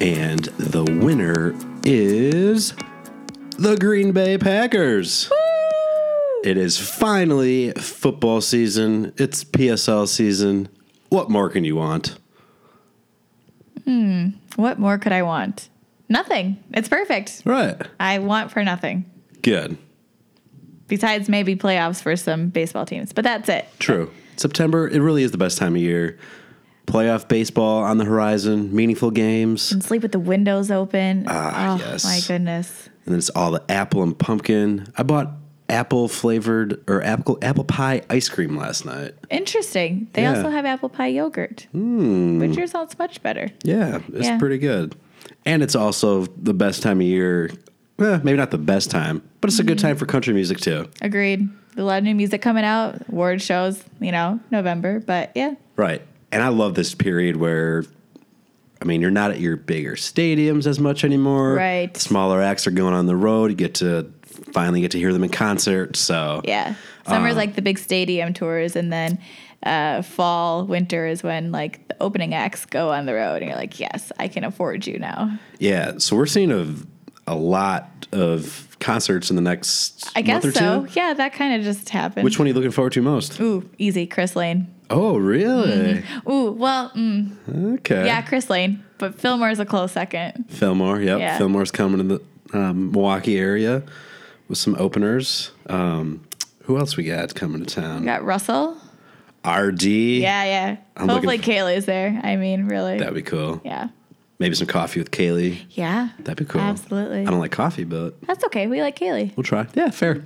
And the winner is the Green Bay Packers. Woo! It is finally football season. It's PSL season. What more can you want? What more could I want? Nothing. It's perfect. Right. I want for nothing. Good. Besides maybe playoffs for some baseball teams, but that's it. True. September, it really is the best time of year. Playoff baseball on the horizon, meaningful games. And sleep with the windows open. Yes. My goodness. And then it's all the apple and pumpkin. I bought apple pie ice cream last night. Interesting. They also have apple pie yogurt, which yours sounds much better. Yeah, it's pretty good. And it's also the best time of year. Maybe not the best time, but it's a good time for country music too. Agreed. A lot of new music coming out, award shows, November, but yeah. Right. And I love this period where, you're not at your bigger stadiums as much anymore. Right. Smaller acts are going on the road. You get to finally hear them in concert. So yeah, summer's like the big stadium tours, and then fall, winter is when like the opening acts go on the road, and you're like, yes, I can afford you now. Yeah, so we're seeing a lot of concerts in the next month or so. Two. Yeah, that kind of just happened. Which one are you looking forward to most? Ooh, easy, Chris Lane. Oh, really? Mm-hmm. Ooh, well, okay. Yeah, Chris Lane, but Fillmore's a close second. Fillmore, yep. Yeah. Fillmore's coming in the Milwaukee area with some openers. Who else we got coming to town? We got Russell. RD. Yeah. Hopefully Kaylee's there. Really. That'd be cool. Yeah. Maybe some coffee with Kaylee. Yeah. That'd be cool. Absolutely. I don't like coffee, but... That's okay. We like Kaylee. We'll try. Yeah, fair.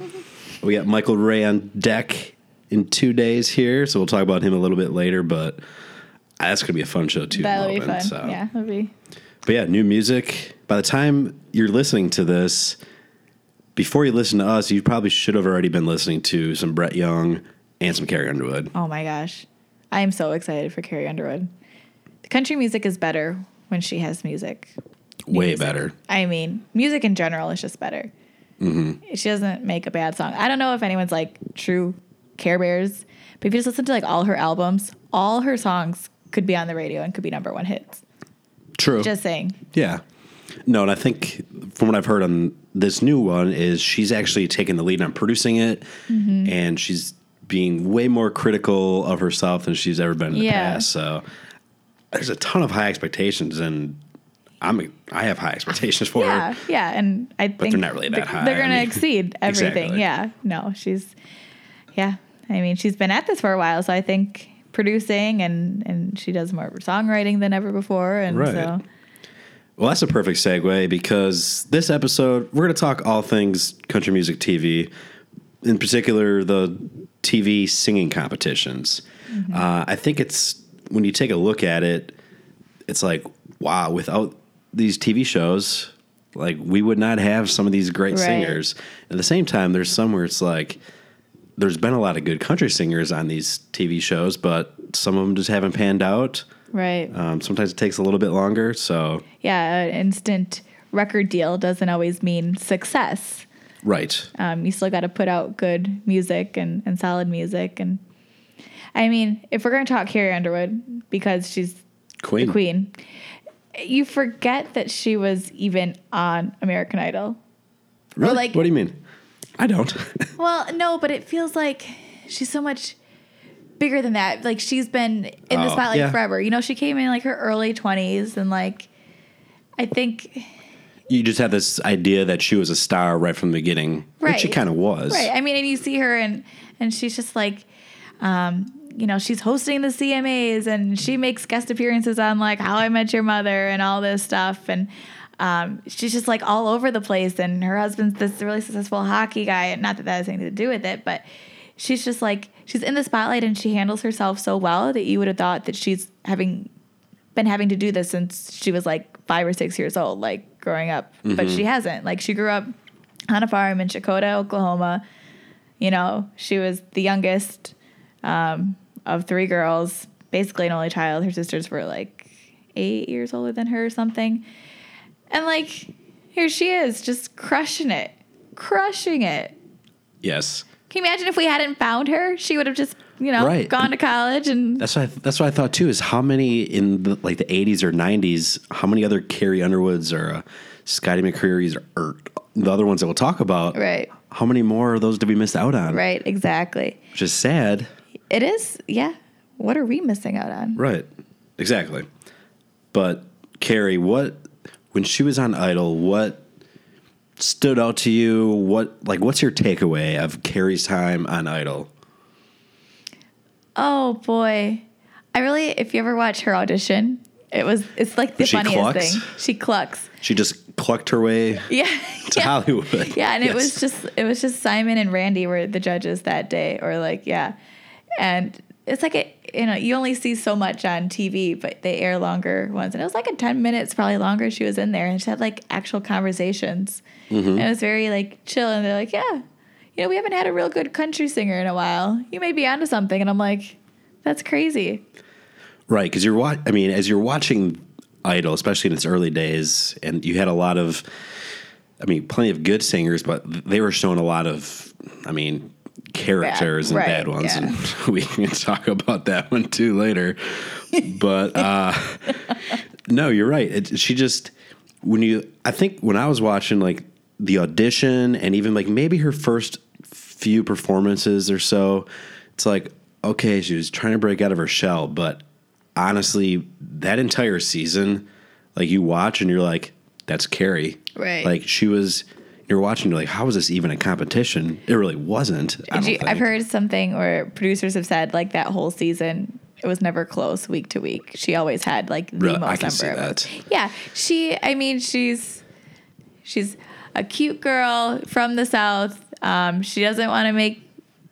We got Michael Ray on deck in 2 days here, so we'll talk about him a little bit later, but that's going to be a fun show, too. That'll be fun. So. Yeah, that'll be... But yeah, new music. By the time you're listening to this... Before you listen to us, you probably should have already been listening to some Brett Young and some Carrie Underwood. Oh, my gosh. I am so excited for Carrie Underwood. The country music is better when she has music. Way better. Music in general is just better. Mm-hmm. She doesn't make a bad song. I don't know if anyone's like true Care Bears, but if you just listen to like all her albums, all her songs could be on the radio and could be number one hits. True. Just saying. Yeah. No, and I think from what I've heard on this new one is she's actually taking the lead on producing it, and she's being way more critical of herself than she's ever been in the past. So there's a ton of high expectations, and I have high expectations for her. Yeah, and I think they're not really that high. They're going to exceed everything. Exactly. Yeah, no, she's been at this for a while, so I think producing and she does more songwriting than ever before, and so. Well, that's a perfect segue because this episode, we're going to talk all things country music TV, in particular, the TV singing competitions. Mm-hmm. I think it's, when you take a look at it, it's like, wow, without these TV shows, like we would not have some of these great singers. At the same time, there's some where it's like, there's been a lot of good country singers on these TV shows, but some of them just haven't panned out. Right. Sometimes it takes a little bit longer, so... Yeah, an instant record deal doesn't always mean success. Right. You still got to put out good music and solid music. And if we're going to talk Carrie Underwood, because she's the queen, you forget that she was even on American Idol. Really? Or what do you mean? I don't. Well, no, but it feels like she's so much... bigger than that. Like, she's been in the spotlight forever. She came in, her early 20s, and, I think... You just have this idea that she was a star right from the beginning. Right. Which she kind of was. Right. And you see her, and she's just, she's hosting the CMAs, and she makes guest appearances on, How I Met Your Mother and all this stuff, and... she's just all over the place, and her husband's this really successful hockey guy, and not that that has anything to do with it, but... She's just she's in the spotlight, and she handles herself so well that you would have thought that she's having to do this since she was 5 or 6 years old, growing up. Mm-hmm. But she hasn't. She grew up on a farm in Chakotah, Oklahoma. She was the youngest of three girls, basically an only child. Her sisters were 8 years older than her or something. And here she is, just crushing it. Yes. Can you imagine if we hadn't found her? She would have just, you know, right. gone to college. And that's what I thought, too, is how many in the 80s or 90s, how many other Carrie Underwoods or Scotty McCreery's or the other ones that we'll talk about, right? How many more of those did we miss out on? Right, exactly. Which is sad. It is, yeah. What are we missing out on? Right, exactly. But Carrie, when she was on Idol, what stood out to you? What's your takeaway of Carrie's time on Idol? Oh boy, if you ever watch her audition, it's like the funniest thing. She clucks. She just clucked her way to Hollywood. Yeah, and it was just Simon and Randy were the judges that day, and it's like you only see so much on TV, but they air longer ones. And it was like 10 minutes, probably longer, she was in there. And she had, actual conversations. Mm-hmm. And it was very, chill. And they're like, yeah, we haven't had a real good country singer in a while. You may be onto something. And I'm like, that's crazy. Right, because as you're watching Idol, especially in its early days, and you had a lot of, plenty of good singers, but they were shown a lot of, characters and bad ones, and we can talk about that one too later. But no, you're right. I think when I was watching the audition and even maybe her first few performances or so, it's okay, she was trying to break out of her shell. But honestly, that entire season, you watch and you're that's Carrie. Right. She was. You're watching, you're how is this even a competition? It really wasn't. I've heard something where producers have said, that whole season, it was never close week to week. She always had, the most number. I can see that. Yeah. She, she's a cute girl from the South. She doesn't want to make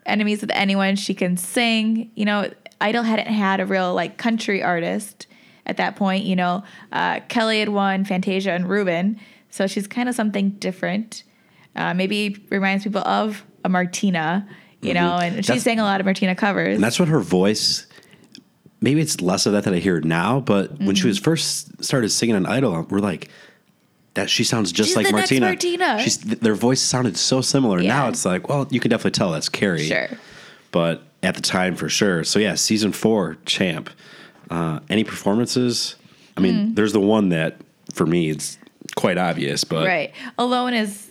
enemies with anyone. She can sing. Idol hadn't had a real, country artist at that point. Kelly had won Fantasia and Reuben. So she's kind of something different. Maybe reminds people of a Martina, and she sang a lot of Martina covers. And that's what her voice, maybe it's less of that I hear now, but when she was first started singing on Idol, we're that she sounds just like Martina. Next Martina. Their voice sounded so similar. Yeah. Now it's you can definitely tell that's Carrie. Sure. But at the time, for sure. So yeah, season 4, champ. Any performances? There's the one that, for me, it's quite obvious, but right. Alone is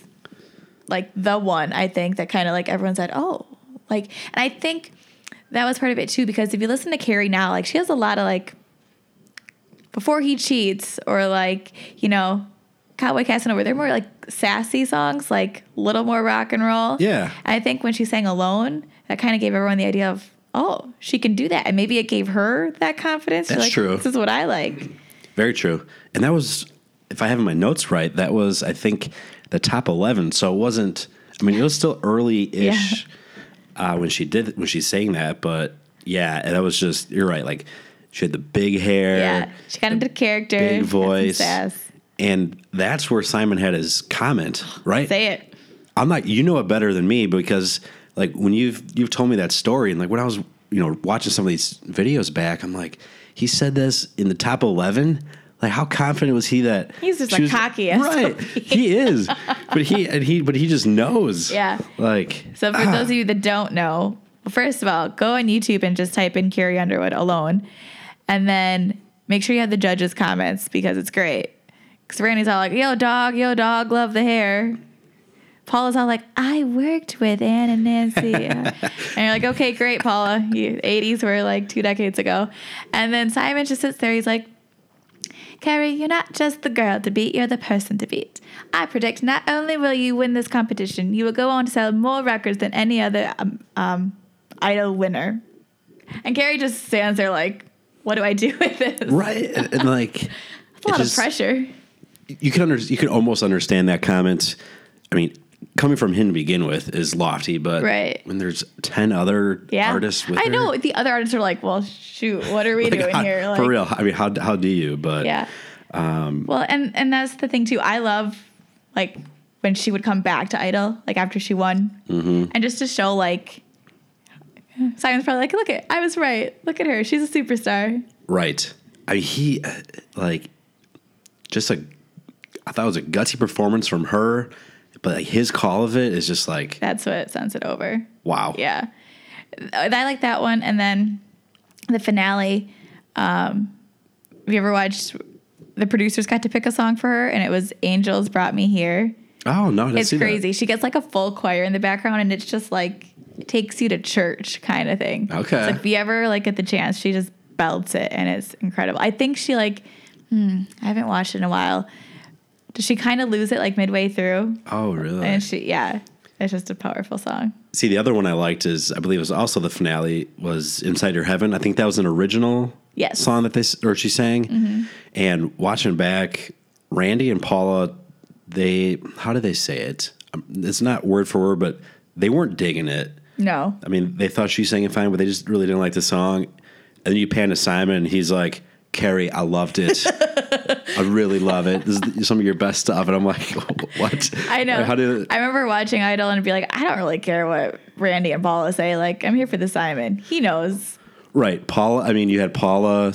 the one, I think, that kind of everyone said, oh, and I think that was part of it too, because if you listen to Carrie now, she has a lot of before he cheats or Cowboy Casanova, they're more sassy songs, little more rock and roll. Yeah. And I think when she sang Alone, that kind of gave everyone the idea of, oh, she can do that. And maybe it gave her that confidence. That's true. This is what I like. Very true. And that was, if I have my notes right, that was, I think, the top 11. So it wasn't, it was still early-ish when she sang that. But yeah, and that was just, you're right. She had the big hair. Yeah, she kind of did character. Big voice. And that's where Simon had his comment, right? Say it. I'm not, you know it better than me, because when you've told me that story, and when I was, watching some of these videos back, I'm he said this in the top 11. How confident was he that he's just cocky, right? He is, but he just knows. Yeah. So for those of you that don't know, first of all, go on YouTube and just type in Carrie Underwood Alone, and then make sure you have the judges' comments, because it's great. Because Randy's all yo dog, love the hair." Paula's all I worked with Ann and Nancy. And you're okay, great, Paula. 80s were 2 decades ago. And then Simon just sits there. He's Carrie, you're not just the girl to beat, you're the person to beat. I predict not only will you win this competition, you will go on to sell more records than any other Idol winner. And Carrie just stands there what do I do with this? Right. And that's a lot of pressure. You can almost understand that comment. Coming from him to begin with is lofty, but right. When there's 10 other artists with her, the other artists are well, shoot, what are we doing here? For real, how do you? But yeah, well, and that's the thing too. I love when she would come back to Idol, after she won, and just to show Simon's probably look it, I was right. Look at her, she's a superstar. Right. He just I thought it was a gutsy performance from her. But like his call of it is just like... That's what sends it over. Wow. Yeah. I like that one. And then the finale, have you ever watched... The producers got to pick a song for her, and it was Angels Brought Me Here. Oh, no, I didn't see that. It's crazy. She gets like a full choir in the background, and it's just like... It takes you to church kind of thing. Okay. So if you ever like get the chance, she just belts it, and it's incredible. I think she like... I haven't watched it in a while. Does she kind of lose it like midway through? Oh, really? And she, yeah, it's just a powerful song. See, the other one I liked is, I believe it was also the finale, was Inside Your Heaven. I think that was an original song that she sang. Mm-hmm. And watching back, Randy and Paula, how do they say it? It's not word for word, but they weren't digging it. No. I mean, they thought she sang it fine, but they just really didn't like the song. And then you pan to Simon, and he's like, Carrie, I loved it. I really love it. This is some of your best stuff. And I'm like, what? I know. I remember watching Idol and be like, I don't really care what Randy and Paula say. Like, I'm here for the Simon. He knows. Right. Paula, I mean, you had Paula.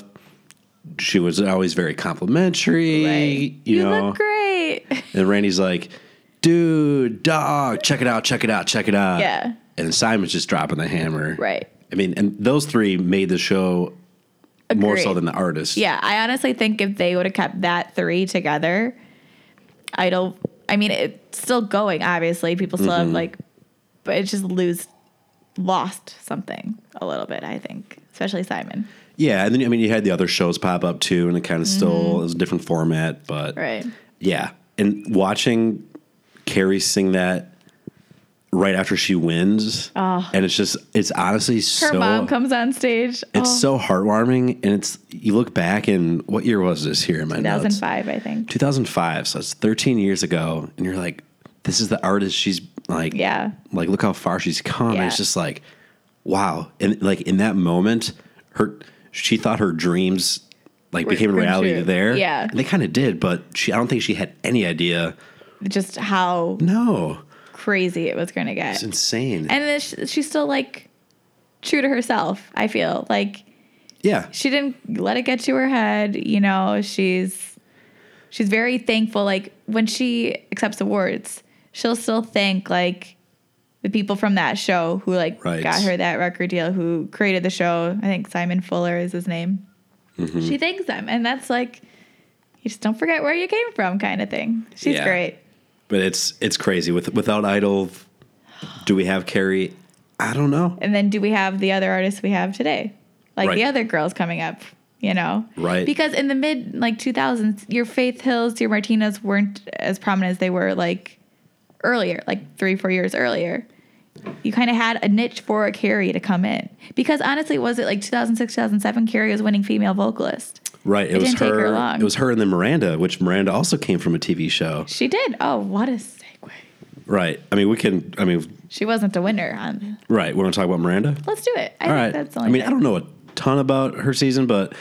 She was always very complimentary. Right. You look great. And Randy's like, dude, dog, check it out. Yeah. And Simon's just dropping the hammer. Right. I mean, and those three made the show... Agreed. More so than the artist. Yeah, I honestly think if they would have kept that three together, it's still going, obviously. People still have, but it just lost something a little bit, I think, especially Simon. Yeah, and then, you had the other shows pop up, too, and it kind of still was a different format, but... Right. Yeah, and watching Carrie sing that right after she wins. Oh. And it's honestly so... Her mom comes on stage. It's so heartwarming. And you look back and what year was this here in my notes? 2005, I think. 2005. So it's 13 years ago. And you're like, this is the artist she's like... Yeah. Like, look how far she's come. Yeah. And it's just like, wow. And like in that moment, she thought her dreams like became a reality there. Yeah. And they kind of did. But I don't think she had any idea. Just how... No. Crazy it was going to get. It's insane. And then she's still like true to herself, I feel like. Yeah. She didn't let it get to her head, she's very thankful. Like when she accepts awards, she'll still thank like the people from that show who like got her that record deal, who created the show. I think Simon Fuller is his name. Mm-hmm. She thanks them, and that's like, you just don't forget where you came from kind of thing. She's great. But it's crazy. Without Idol, do we have Carrie? I don't know. And then do we have the other artists we have today? Like the other girls coming up, Right. Because in the mid, 2000s, your Faith Hills, your Martinas weren't as prominent as they were, earlier, 3-4 years earlier. You kind of had a niche for a Carrie to come in. Because honestly, was it 2006, 2007, Carrie was winning female vocalist? Right, it was her. Didn't take her long. It was her and then Miranda, which Miranda also came from a TV show. She did. Oh, what a segue! Right. I mean, she wasn't the winner on. Right. We want to talk about Miranda. Let's do it. That's the only thing. I don't know a ton about her season, but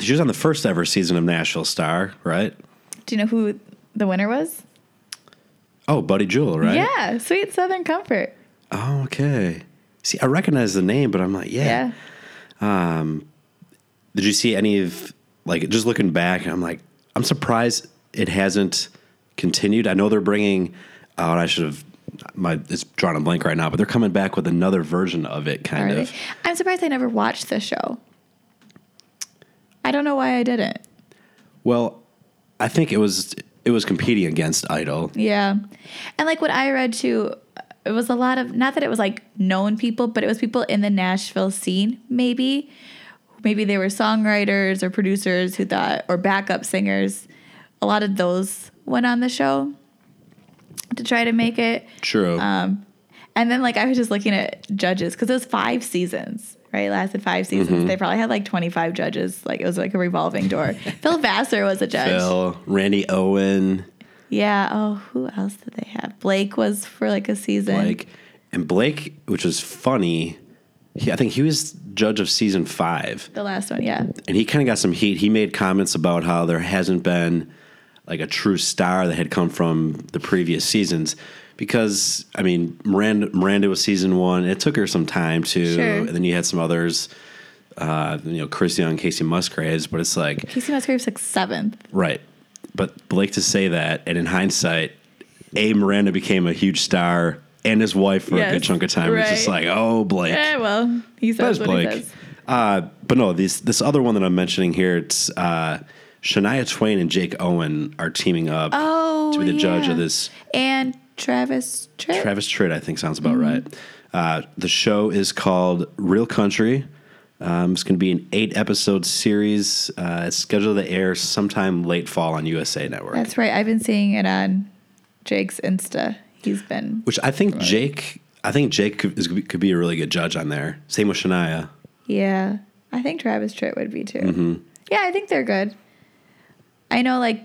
she was on the first ever season of Nashville Star, right? Do you know who the winner was? Oh, Buddy Jewel, right? Yeah, Sweet Southern Comfort. Oh, okay. See, I recognize the name, but I'm like, yeah. Did you see any of? Just looking back, I'm like, I'm surprised it hasn't continued. I know they're bringing out, it's drawn a blank right now, but they're coming back with another version of it, kind of. I'm surprised I never watched the show. I don't know why I didn't. Well, I think it was competing against Idol. Yeah. And what I read too, it was a lot of, not that it was known people, but it was people in the Nashville scene, maybe. Maybe they were songwriters or producers who thought, or backup singers. A lot of those went on the show to try to make it. True. And then, I was just looking at judges, because it was 5 seasons, right? It lasted 5 seasons. Mm-hmm. They probably had, 25 judges. It was a revolving door. Phil Vassar was a judge. Phil, Randy Owen. Yeah. Oh, who else did they have? Blake was for, a season. Blake, which was funny... I think he was judge of season 5. The last one, yeah. And he kind of got some heat. He made comments about how there hasn't been a true star that had come from the previous seasons because, Miranda was season 1. It took her some time to, sure. And then you had some others, Chris Young, Kacey Musgraves, but it's Kacey Musgraves 7th. Right. But Blake to say that, and in hindsight, A, Miranda became a huge star and his wife for a good chunk of time. Right. It's just like, oh, Blake. Yeah, well, he says what Blake. He says. But no, this other one that I'm mentioning here, it's Shania Twain and Jake Owen are teaming up to be the judge of this. And Travis Tritt. Travis Tritt, I think, sounds about right. The show is called Real Country. It's going to be an 8-episode series. It's scheduled to air sometime late fall on USA Network. That's right. I've been seeing it on Jake's Insta. He's been. Which I think Jake could be a really good judge on there. Same with Shania. Yeah. I think Travis Tritt would be too. Mm-hmm. Yeah, I think they're good. I know, like,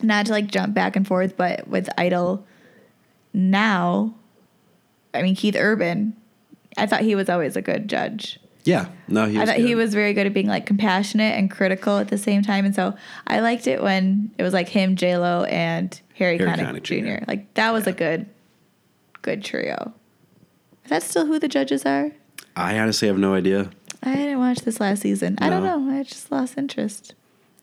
not to like jump back and forth, but with Idol now, I mean, Keith Urban, I thought he was always a good judge. Yeah. No, he was I thought good. He was very good at being like compassionate and critical at the same time. And so I liked it when it was like him, J-Lo, and Harry Connick Jr. Like that was a good trio. Is that still who the judges are? I honestly have no idea. I didn't watch this last season. No. I don't know. I just lost interest.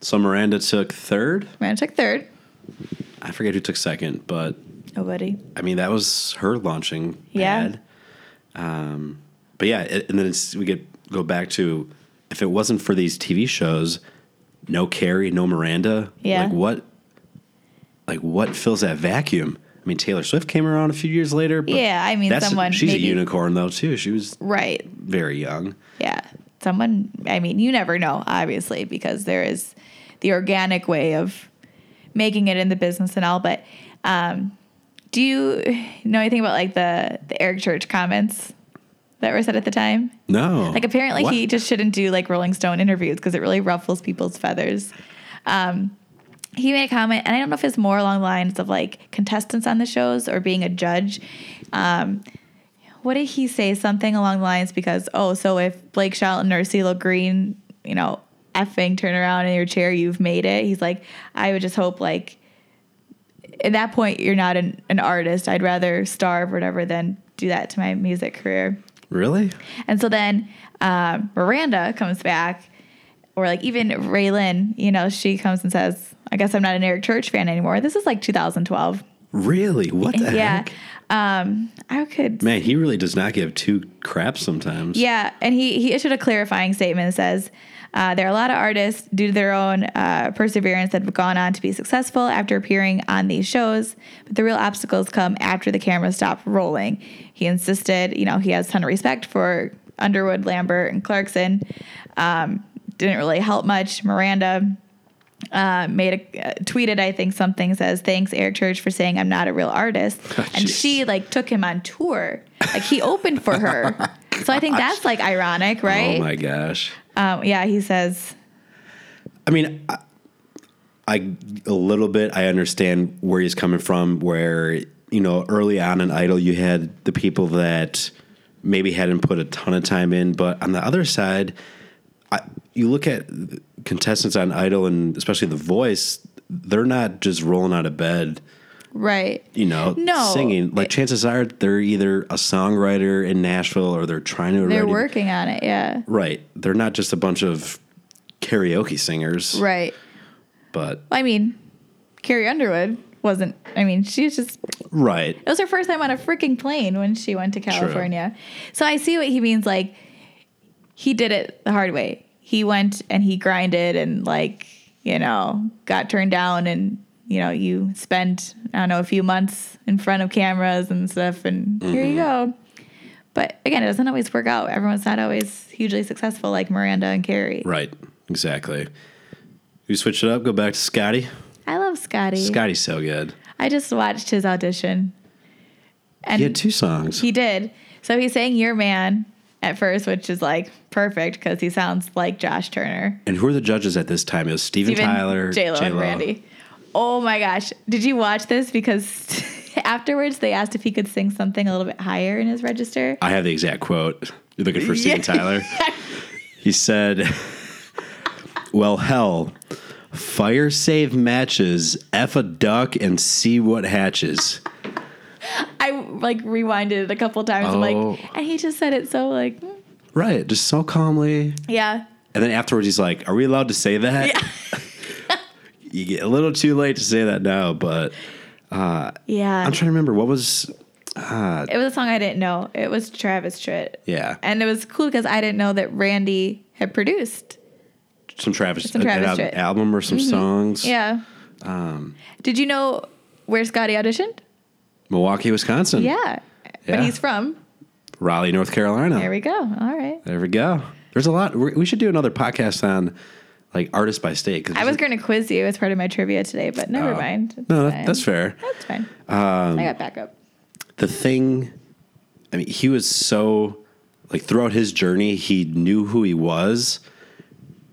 So Miranda took third? I forget who took second, but... Nobody. I mean, that was her launching pad. But yeah, and then we go back to, if it wasn't for these TV shows, no Carrie, no Miranda. Yeah. Like what fills that vacuum? I mean, Taylor Swift came around a few years later. But yeah, I mean, she's maybe a unicorn though too. She was very young. Yeah, someone. I mean, you never know, obviously, because there is the organic way of making it in the business and all. But do you know anything about like the Eric Church comments that were said at the time? No. Like apparently he just shouldn't do like Rolling Stone interviews because it really ruffles people's feathers. He made a comment, and I don't know if it's more along the lines of like contestants on the shows or being a judge. What did he say? Something along the lines because, so if Blake Shelton or CeeLo Green, you know, effing turn around in your chair, you've made it. He's like, I would just hope like at that point you're not an artist. I'd rather starve or whatever than do that to my music career. Really? And so then Miranda comes back, or like even RaeLynn, you know, she comes and says, I guess I'm not an Eric Church fan anymore. This is like 2012. Really? What the heck? Yeah. I could... Man, he really does not give two craps sometimes. Yeah, and he issued a clarifying statement that says, there are a lot of artists, due to their own perseverance, that have gone on to be successful after appearing on these shows, but the real obstacles come after the cameras stop rolling. He insisted, you know, he has a ton of respect for Underwood, Lambert, and Clarkson. Didn't really help much. Miranda... tweeted, I think, something says, thanks Eric Church for saying I'm not a real artist. Oh, and she like took him on tour. Like he opened for her. So I think that's like ironic, right? Oh my gosh. Yeah, he says. I mean, I a little bit, I understand where he's coming from, where, you know, early on in Idol, you had the people that maybe hadn't put a ton of time in, but on the other side, you look at contestants on Idol and especially The Voice, they're not just rolling out of bed. Right. You know, singing. Like chances are they're either a songwriter in Nashville or they're trying to. They're working on it. Yeah. Right. They're not just a bunch of karaoke singers. Right. But. I mean, Carrie Underwood wasn't. I mean, she's just. Right. It was her first time on a freaking plane when she went to California. True. So I see what he means. Like, he did it the hard way. He went and he grinded and, like, you know, got turned down and, you know, you spent, I don't know, a few months in front of cameras and stuff and here you go. But, again, it doesn't always work out. Everyone's not always hugely successful like Miranda and Carrie. Right. Exactly. You switch it up, go back to Scotty. I love Scotty. Scotty's so good. I just watched his audition. And he had 2 songs. He did. So he sang Your Man at first, which is like perfect because he sounds like Josh Turner. And who are the judges at this time? It was Steven Tyler, J-Lo, and Randy. Oh my gosh. Did you watch this? Because afterwards they asked if he could sing something a little bit higher in his register. I have the exact quote. You're looking for Steven Tyler? He said, well, hell, fire save matches, F a duck, and see what hatches. I like rewinded it a couple times. I'm like, and he just said it so like, right, just so calmly. Yeah. And then afterwards, he's like, "Are we allowed to say that?" Yeah. You get a little too late to say that now, but Yeah. I'm trying to remember what was... it was a song I didn't know. It was Travis Tritt. Yeah. And it was cool because I didn't know that Randy had produced some Travis Tritt album or some songs. Yeah. Did you know where Scotty auditioned? Milwaukee, Wisconsin. Yeah. But he's from? Raleigh, North Carolina. There we go. All right. There we go. There's a lot. We should do another podcast on like artist by state. I was going to quiz you as part of my trivia today, but never mind. That's fair. That's fine. I got backup. The thing, I mean, he was so, like, throughout his journey, he knew who he was,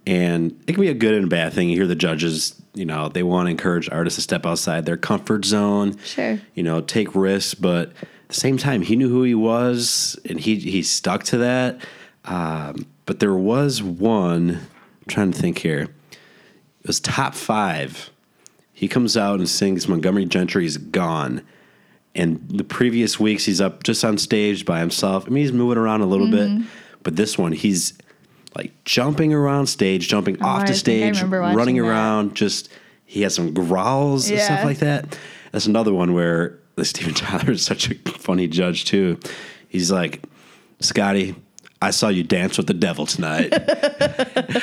and it can be a good and a bad thing. You hear the judges, you know, they want to encourage artists to step outside their comfort zone. Sure. You know, take risks, but at the same time, he knew who he was, and he stuck to that. But there was one, I'm trying to think here, it was top five. He comes out and sings Montgomery Gentry's Gone. And the previous weeks, he's up just on stage by himself. I mean, he's moving around a little bit. But this one, he's like jumping around stage, jumping off the stage, running around. Just he has some growls and stuff like that. That's another one where Steven Tyler is such a funny judge, too. He's like, Scotty, I saw you dance with the devil tonight.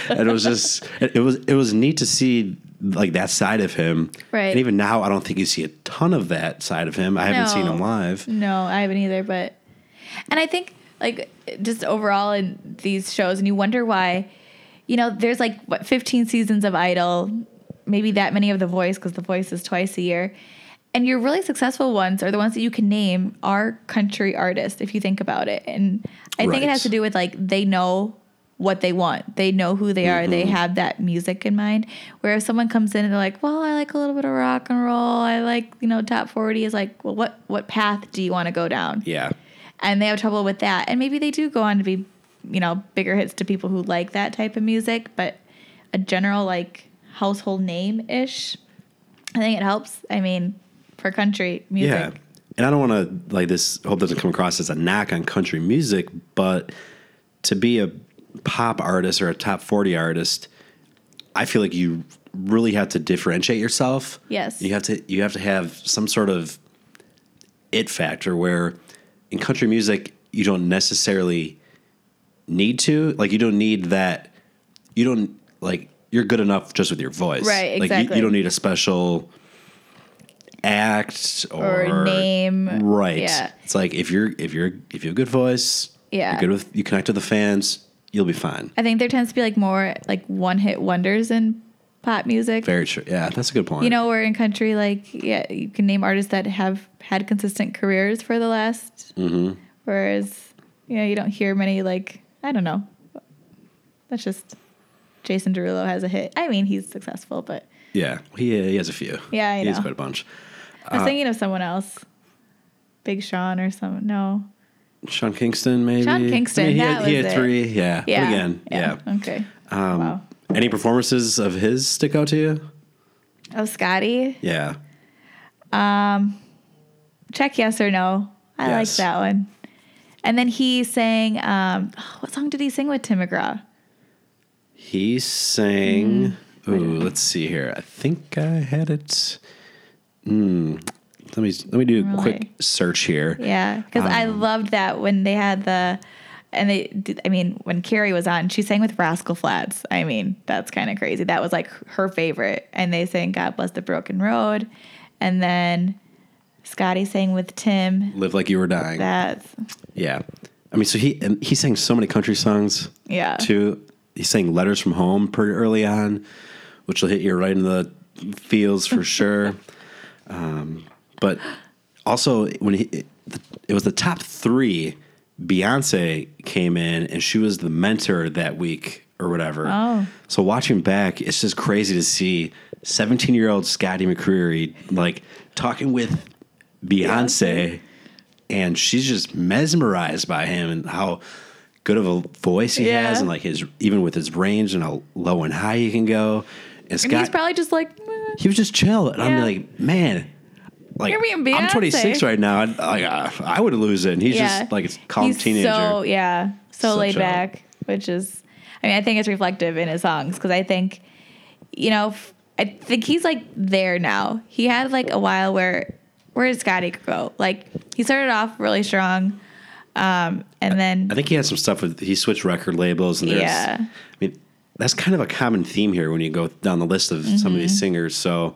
And it was just, it was neat to see like that side of him. Right. And even now, I don't think you see a ton of that side of him. I haven't seen him live. No, I haven't either. But, and I think like just overall in these shows, and you wonder why, you know, there's like what 15 seasons of Idol, maybe that many of The Voice, because The Voice is twice a year. And your really successful ones or the ones that you can name are country artists, if you think about it. And I think it has to do with like they know what they want. They know who they are. They have that music in mind. Where if someone comes in and they're like, well, I like a little bit of rock and roll. I like, you know, top 40 is like, well, what path do you want to go down? Yeah. And they have trouble with that. And maybe they do go on to be, you know, bigger hits to people who like that type of music. But a general like household name-ish, I think it helps. I mean... for country music. Yeah. And I don't want to, like, this hope doesn't come across as a knock on country music, but to be a pop artist or a top 40 artist, I feel like you really have to differentiate yourself. Yes. You have to have some sort of it factor where in country music, you don't necessarily need to, like, you don't need that. You don't, like, you're good enough just with your voice. Right, exactly. Like, you don't need a special... act or name, right? Yeah. It's like if you have a good voice, yeah, you connect with the fans, you'll be fine. I think there tends to be like more like one hit wonders in pop music. Very true. Yeah, that's a good point. You know, we're in country, like yeah, you can name artists that have had consistent careers for the last. Mm-hmm. Whereas, you know, you don't hear many like I don't know. That's just Jason Derulo has a hit. I mean, he's successful, but yeah, he has a few. Yeah, I know. He has quite a bunch. I was thinking of someone else. Big Sean or someone. No. Sean Kingston, maybe. Sean Kingston, I mean, he had three. Yeah. Yeah. But again, yeah. Okay. Wow. Any performances of his stick out to you? Oh, Scotty? Yeah. Check Yes or No. I like that one. And then he sang, what song did he sing with Tim McGraw? He sang... Ooh, let's see here. I think I had it. Let me do a quick search here. Yeah, because I loved that when they had when Carrie was on, she sang with Rascal Flatts. I mean, that's kind of crazy. That was like her favorite. And they sang God Bless the Broken Road. And then Scotty sang with Tim. Live Like You Were Dying. Yeah. I mean, so he sang so many country songs. Yeah. Too. He sang Letters from Home pretty early on, which will hit you right in the feels for sure. But also, when it was the top three, Beyonce came in, and she was the mentor that week or whatever. Oh. So watching back, it's just crazy to see 17-year-old Scotty McCreery, like, talking with Beyonce, and she's just mesmerized by him and how... good of a voice he has, and like his even with his range and how low and high he can go. And Scott, he's probably just like he was just chill, and I'm like, man, like I'm 26 right now, and like I would lose it. And he's just like a calm teenager, so laid back, which is, I mean, I think it's reflective in his songs because I think, you know, I think he's like there now. He had like a while where where did Scotty go? Like, he started off really strong. And then I think he had some stuff with, he switched record labels, and there's, yeah. I mean, that's kind of a common theme here when you go down the list of some of these singers. So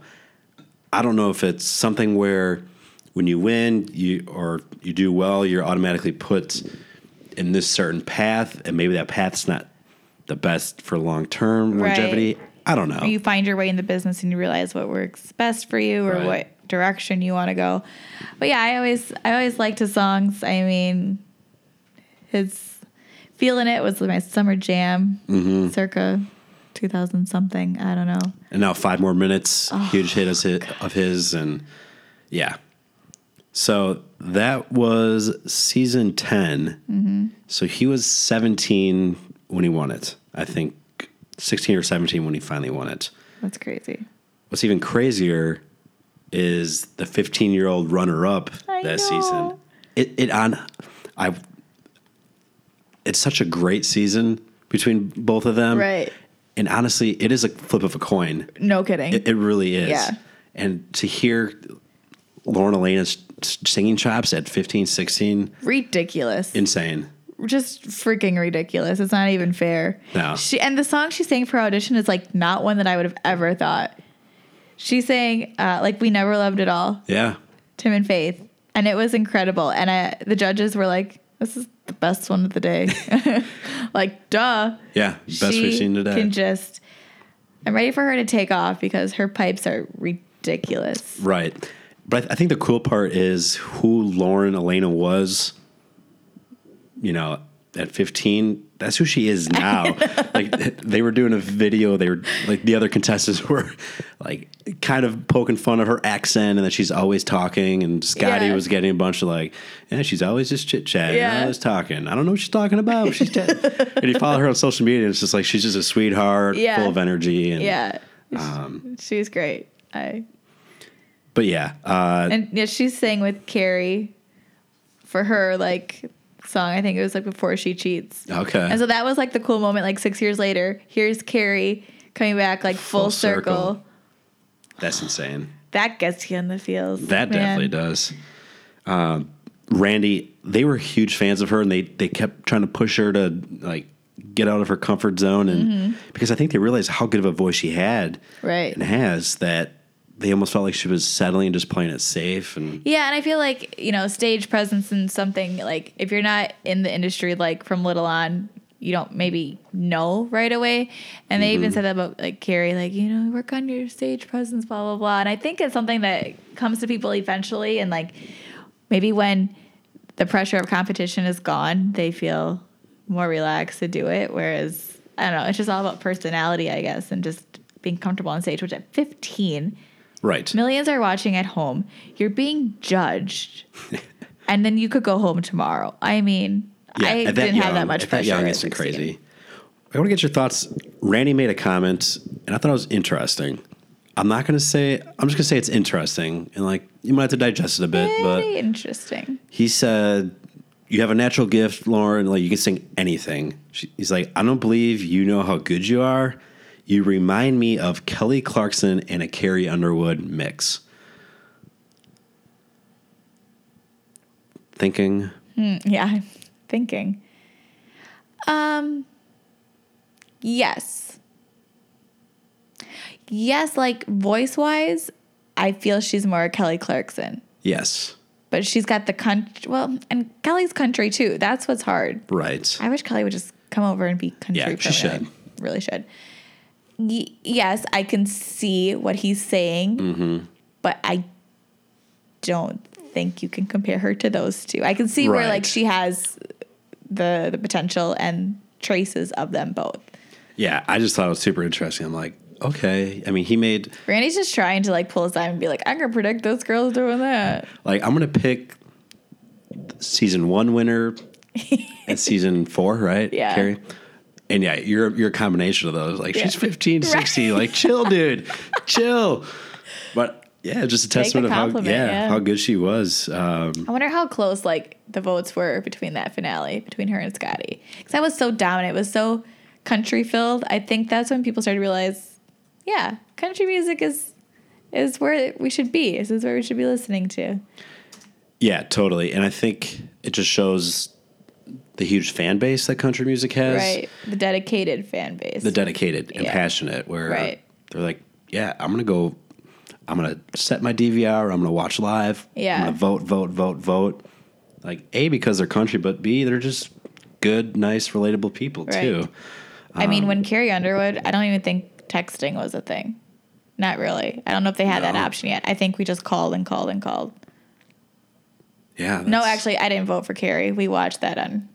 I don't know if it's something where when you win, you do well, you're automatically put in this certain path, and maybe that path's not the best for long-term longevity. I don't know. You find your way in the business and you realize what works best for you, or what direction you want to go. But yeah, I always liked his songs. I mean, his Feeling It was my summer jam, circa 2000 something. I don't know. And now 5 More Minutes, huge hit of his, and yeah. So that was season 10. So he was 17 when he won it. I think 16 or 17 when he finally won it. That's crazy. What's even crazier is the 15-year-old runner-up season. It's such a great season between both of them. Right. And honestly, it is a flip of a coin. No kidding. It really is. Yeah. And to hear Lauren Alaina's singing chops at 15, 16. Ridiculous. Insane. Just freaking ridiculous. It's not even fair. No. And the song she sang for audition is like not one that I would have ever thought. She sang like We Never Loved At All. Yeah. Tim and Faith. And it was incredible. And the judges were like, this is the best one of the day. Like, duh. Yeah. Best we've seen today. I'm ready for her to take off because her pipes are ridiculous. Right. But I think the cool part is who Lauren Alaina was, you know, at 15. That's who she is now. Like, they were doing a video. They were, like, the other contestants were, like, kind of poking fun of her accent and that she's always talking. And Scotty was getting a bunch of, like, she's always just chit-chatting. Yeah. Always talking. I don't know what she's talking about. She's and you follow her on social media, and it's just like she's just a sweetheart, full of energy. And, she's great. But yeah. And yeah, she sang with Carrie for her, like, song. I think it was, like, Before She Cheats. Okay. And so that was, like, the cool moment, like, 6 years later. Here's Carrie coming back, like, full circle. That's insane. That gets you in the feels. That definitely does. Randy, they were huge fans of her, and they kept trying to push her to, like, get out of her comfort zone. And because I think they realized how good of a voice she had and has that. They almost felt like she was settling and just playing it safe. And yeah, and I feel like, you know, stage presence and something, like, if you're not in the industry, like, from little on, you don't maybe know right away. And they even said that about, like, Carrie, like, you know, work on your stage presence, blah, blah, blah. And I think it's something that comes to people eventually. And, like, maybe when the pressure of competition is gone, they feel more relaxed to do it. Whereas, I don't know, it's just all about personality, I guess, and just being comfortable on stage, which at 15... Right. Millions are watching at home. You're being judged. And then you could go home tomorrow. I mean, yeah, I didn't have that much pressure. That young isn't crazy. I want to get your thoughts. Randy made a comment, and I thought it was interesting. I'm just going to say it's interesting. And, like, you might have to digest it a bit. Very interesting. He said, you have a natural gift, Lauren. Like, you can sing anything. He's like, I don't believe you know how good you are. You remind me of Kelly Clarkson and a Carrie Underwood mix. Thinking. Yeah, thinking. Yes. Yes, like, voice-wise, I feel she's more Kelly Clarkson. Yes. But she's got the country. Well, and Kelly's country, too. That's what's hard. Right. I wish Kelly would just come over and be country. Yeah, she should. Really should. Yes, I can see what he's saying, but I don't think you can compare her to those two. I can see where, like, she has the potential and traces of them both. Yeah, I just thought it was super interesting. I'm like, okay. I mean, Randy's just trying to, like, pull his eye and be like, I'm going to predict this girl's doing that. Like, I'm going to pick season 1 winner and season 4, right? Yeah. Carrie? And yeah, you're a combination of those. Like, she's 15, 16. Like, chill, dude. Chill. But yeah, just a testament of how good she was. I wonder how close, like, the votes were between that finale, between her and Scotty. Because that was so dominant. It was so country-filled. I think that's when people started to realize, yeah, country music is is where we should be. This is where we should be listening to. Yeah, totally. And I think it just shows the huge fan base that country music has. Right. The dedicated fan base. The dedicated and passionate, where they're like, yeah, I'm going to go, I'm going to set my DVR, I'm going to watch live, I'm going to vote. Like, A, because they're country, but B, they're just good, nice, relatable people, too. I mean, when Carrie Underwood, I don't even think texting was a thing. Not really. I don't know if they had that option yet. I think we just called. Yeah. No, actually, I didn't vote for Carrie. We watched that on...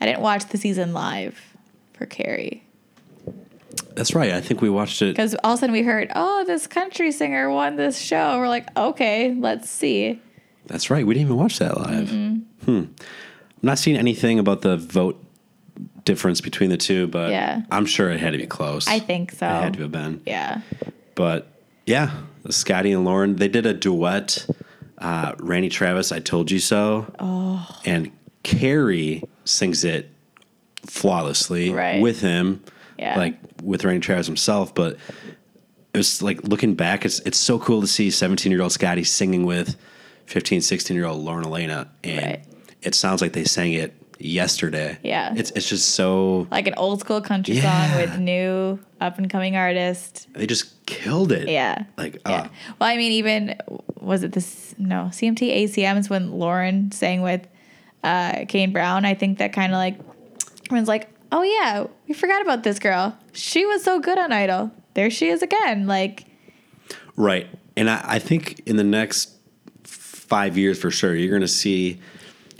I didn't watch the season live for Carrie. That's right. I think we watched it... Because all of a sudden we heard, oh, this country singer won this show. We're like, okay, let's see. That's right. We didn't even watch that live. Mm-hmm. I'm not seeing anything about the vote difference between the two, but I'm sure it had to be close. I think so. It had to have been. Yeah. But, yeah, Scotty and Lauren, they did a duet... Randy Travis, I Told You So. Oh. And Carrie sings it flawlessly with him, like with Randy Travis himself. But it was like, looking back, it's so cool to see 17-year-old Scotty singing with 15, 16-year-old Lauren Alaina. And it sounds like they sang it yesterday. Yeah. It's just so... Like an old school country song with new up-and-coming artists. They just killed it. Yeah. Like, well, I mean, even... Was it this? No, CMT ACMs when Lauren sang with Kane Brown. I think that kind of like everyone's like, oh yeah, we forgot about this girl. She was so good on Idol. There she is again. Like, right. And I think in the next 5 years for sure, you're gonna see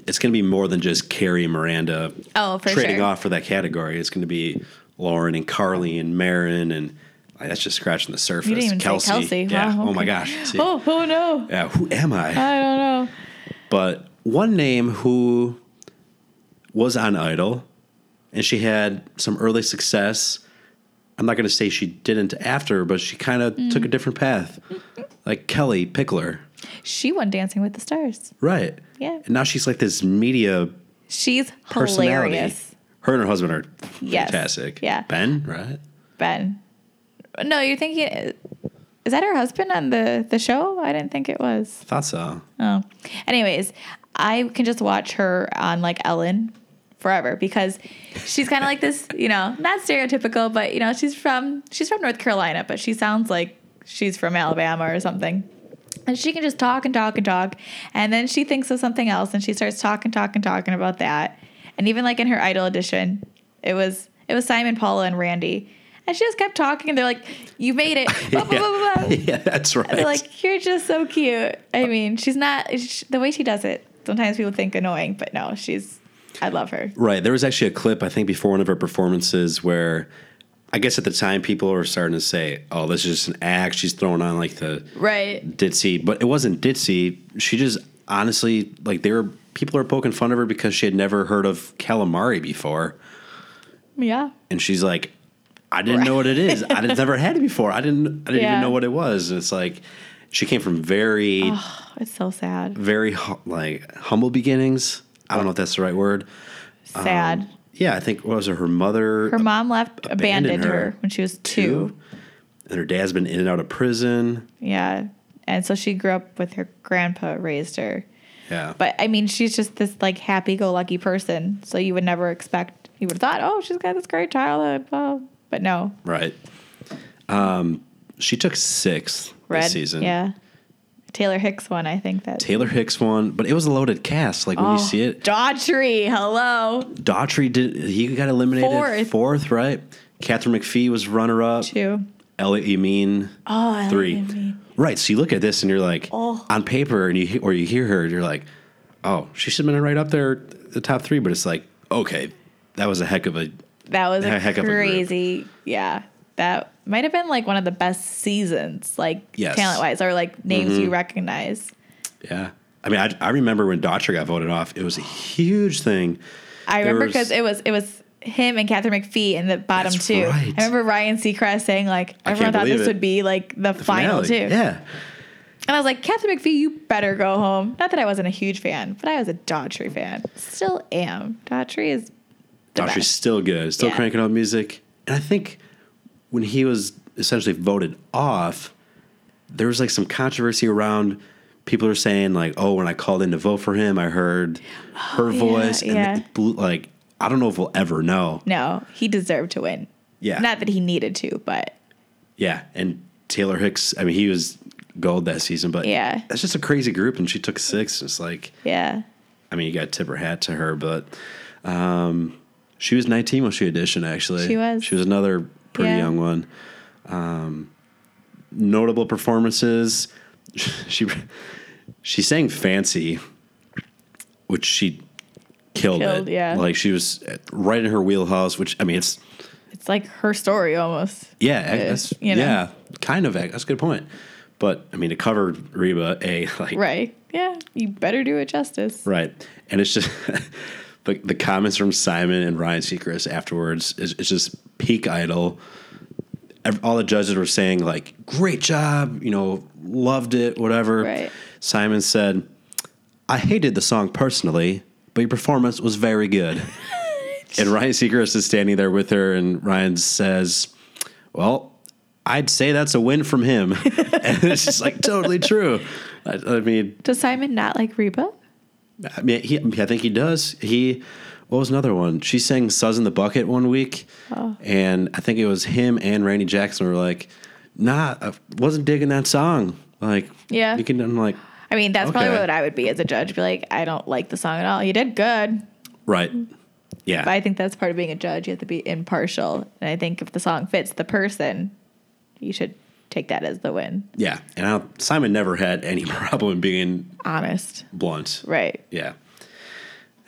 it's gonna be more than just Carrie and Miranda. Oh, for trading off for that category. It's gonna be Lauren and Carly and Marin and. That's just scratching the surface. You didn't even Kelsea. Kelsea. Yeah. Wow, okay. Oh my gosh. See? Oh no. Yeah. Who am I? I don't know. But one name who was on Idol, and she had some early success. I'm not going to say she didn't after, but she kind of took a different path. Like Kelly Pickler. She won Dancing with the Stars. Right. Yeah. And now she's like this media. She's hilarious. Her and her husband are fantastic. Yeah. Ben, right? Ben. No, you're thinking, is that her husband on the show? I didn't think it was. I thought so. Oh. Anyways, I can just watch her on, like, Ellen forever because she's kind of like this, you know, not stereotypical, but, you know, she's from North Carolina, but she sounds like she's from Alabama or something. And she can just talk and talk and talk, and then she thinks of something else, and she starts talking about that. And even, like, in her Idol edition, it was Simon, Paula, and Randy. And she just kept talking, and they're like, you made it. Blah, blah, blah, blah. Yeah, that's right. And they're like, you're just so cute. I mean, she's not, the way she does it, sometimes people think annoying, but no, I love her. Right. There was actually a clip, I think, before one of her performances where I guess at the time people were starting to say, oh, this is just an act. She's throwing on like the ditzy. But it wasn't ditzy. She just honestly, like people are poking fun of her because she had never heard of calamari before. Yeah. And she's like, I didn't know what it is. I'd never had it before. I didn't even know what it was. And it's like she came from it's so sad. Very like humble beginnings. I don't know if that's the right word. Sad. I think what was it? Her mother. Her mom left, abandoned her when she was two. And her dad's been in and out of prison. Yeah, and so she grew up with her grandpa raised her. Yeah. But I mean, she's just this like happy-go-lucky person. So you would never expect. You would have thought, oh, she's got this great childhood. Well. But no. Right. She took sixth this season. Yeah. Taylor Hicks won, I think. Taylor Hicks won, but it was a loaded cast. Like when you see it. Daughtry, hello. Daughtry, he got eliminated fourth, right? Catherine McPhee was runner-up. Two. Three. Right, so you look at this and you're like, on paper, and you hear her, and you're like, oh, she should have been right up there, the top three. But it's like, okay, that was a heck of a... That was a crazy, that might have been like one of the best seasons, like talent-wise, or like names you recognize. Yeah. I mean, I remember when Daughtry got voted off, it was a huge thing. I remember because it was him and Catherine McPhee in the bottom two. Right. I remember Ryan Seacrest saying like, everyone thought this would be like the final two. Yeah. And I was like, Catherine McPhee, you better go home. Not that I wasn't a huge fan, but I was a Daughtry fan. Still am. Daughtry is... Daughtry's still good, still cranking out music. And I think when he was essentially voted off, there was like some controversy around. People are saying like, oh, when I called in to vote for him, I heard her voice. And it blew, like, I don't know if we'll ever know. No, he deserved to win. Yeah. Not that he needed to, but. Yeah. And Taylor Hicks, I mean, he was gold that season, but yeah, that's just a crazy group. And she took 6. It's like, yeah. I mean, you got to tip her hat to her, but she was 19 when she auditioned, actually. She was another pretty young one. Notable performances. She sang Fancy, which she killed it. Yeah. Like, she was right in her wheelhouse, which, I mean, it's like her story almost. Yeah. Yeah. Kind of. That's a good point. But, I mean, to cover Reba, Right. Yeah. You better do it justice. Right. And it's just the comments from Simon and Ryan Seacrest afterwards. It's just peak Idol. All the judges were saying, like, great job, you know, loved it, whatever. Right. Simon said, I hated the song personally, but your performance was very good. And Ryan Seacrest is standing there with her, and Ryan says, well, I'd say that's a win from him. And it's just, like, totally true. I mean... Does Simon not like Reba? I mean, I think he does. What was another one? She sang Suz in the Bucket one week, and I think it was him and Randy Jackson were like, nah, I wasn't digging that song. Like, yeah. I'm like... I mean, that's probably what I would be as a judge. Be like, I don't like the song at all. You did good. Right. Yeah. But I think that's part of being a judge. You have to be impartial. And I think if the song fits the person, you should take that as the win. Yeah. And Simon never had any problem being... Honest. Blunt. Right. Yeah.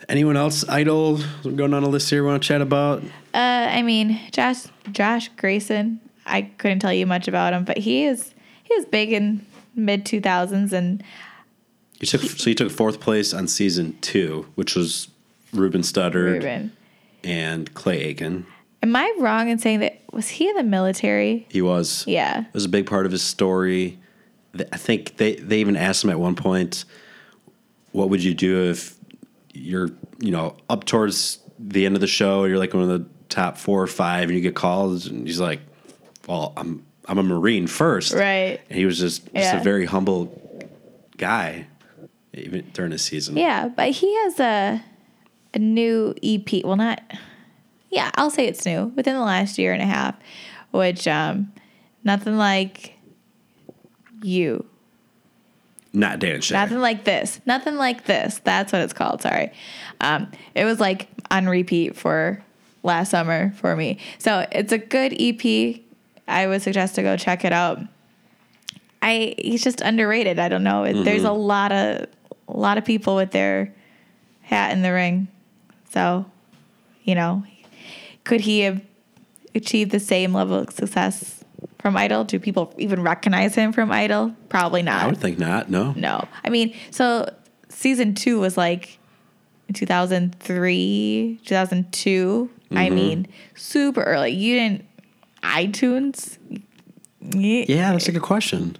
Anyone else Idol going on a list here we want to chat about? I mean, Josh Grayson. I couldn't tell you much about him, but he was big in mid-2000s, and he took 4th place on season 2, which was Ruben Studdard and Clay Aiken. Am I wrong in saying that was he in the military? He was. Yeah, it was a big part of his story. I think they even asked him at one point, "What would you do if?" You're, you know, up towards the end of the show, you're like one of the top 4 or 5 and you get called, and he's like, well, I'm a Marine first. Right. And he was just a very humble guy even during his season. Yeah, but he has a new EP. Well, I'll say it's new within the last year and a half, which Nothing Like You. Not Dan Shay. Nothing Like This. Nothing Like This. That's what it's called. Sorry. It was like on repeat for last summer for me. So it's a good EP. I would suggest to go check it out. He's just underrated. I don't know. Mm-hmm. There's a lot of people with their hat in the ring. So, you know, could he have achieved the same level of success from Idol? Do people even recognize him from Idol? Probably not. I would think not, no. No. I mean, so season 2 was like 2003, 2002. Mm-hmm. I mean, super early. You didn't... iTunes? Yeah, that's a good question.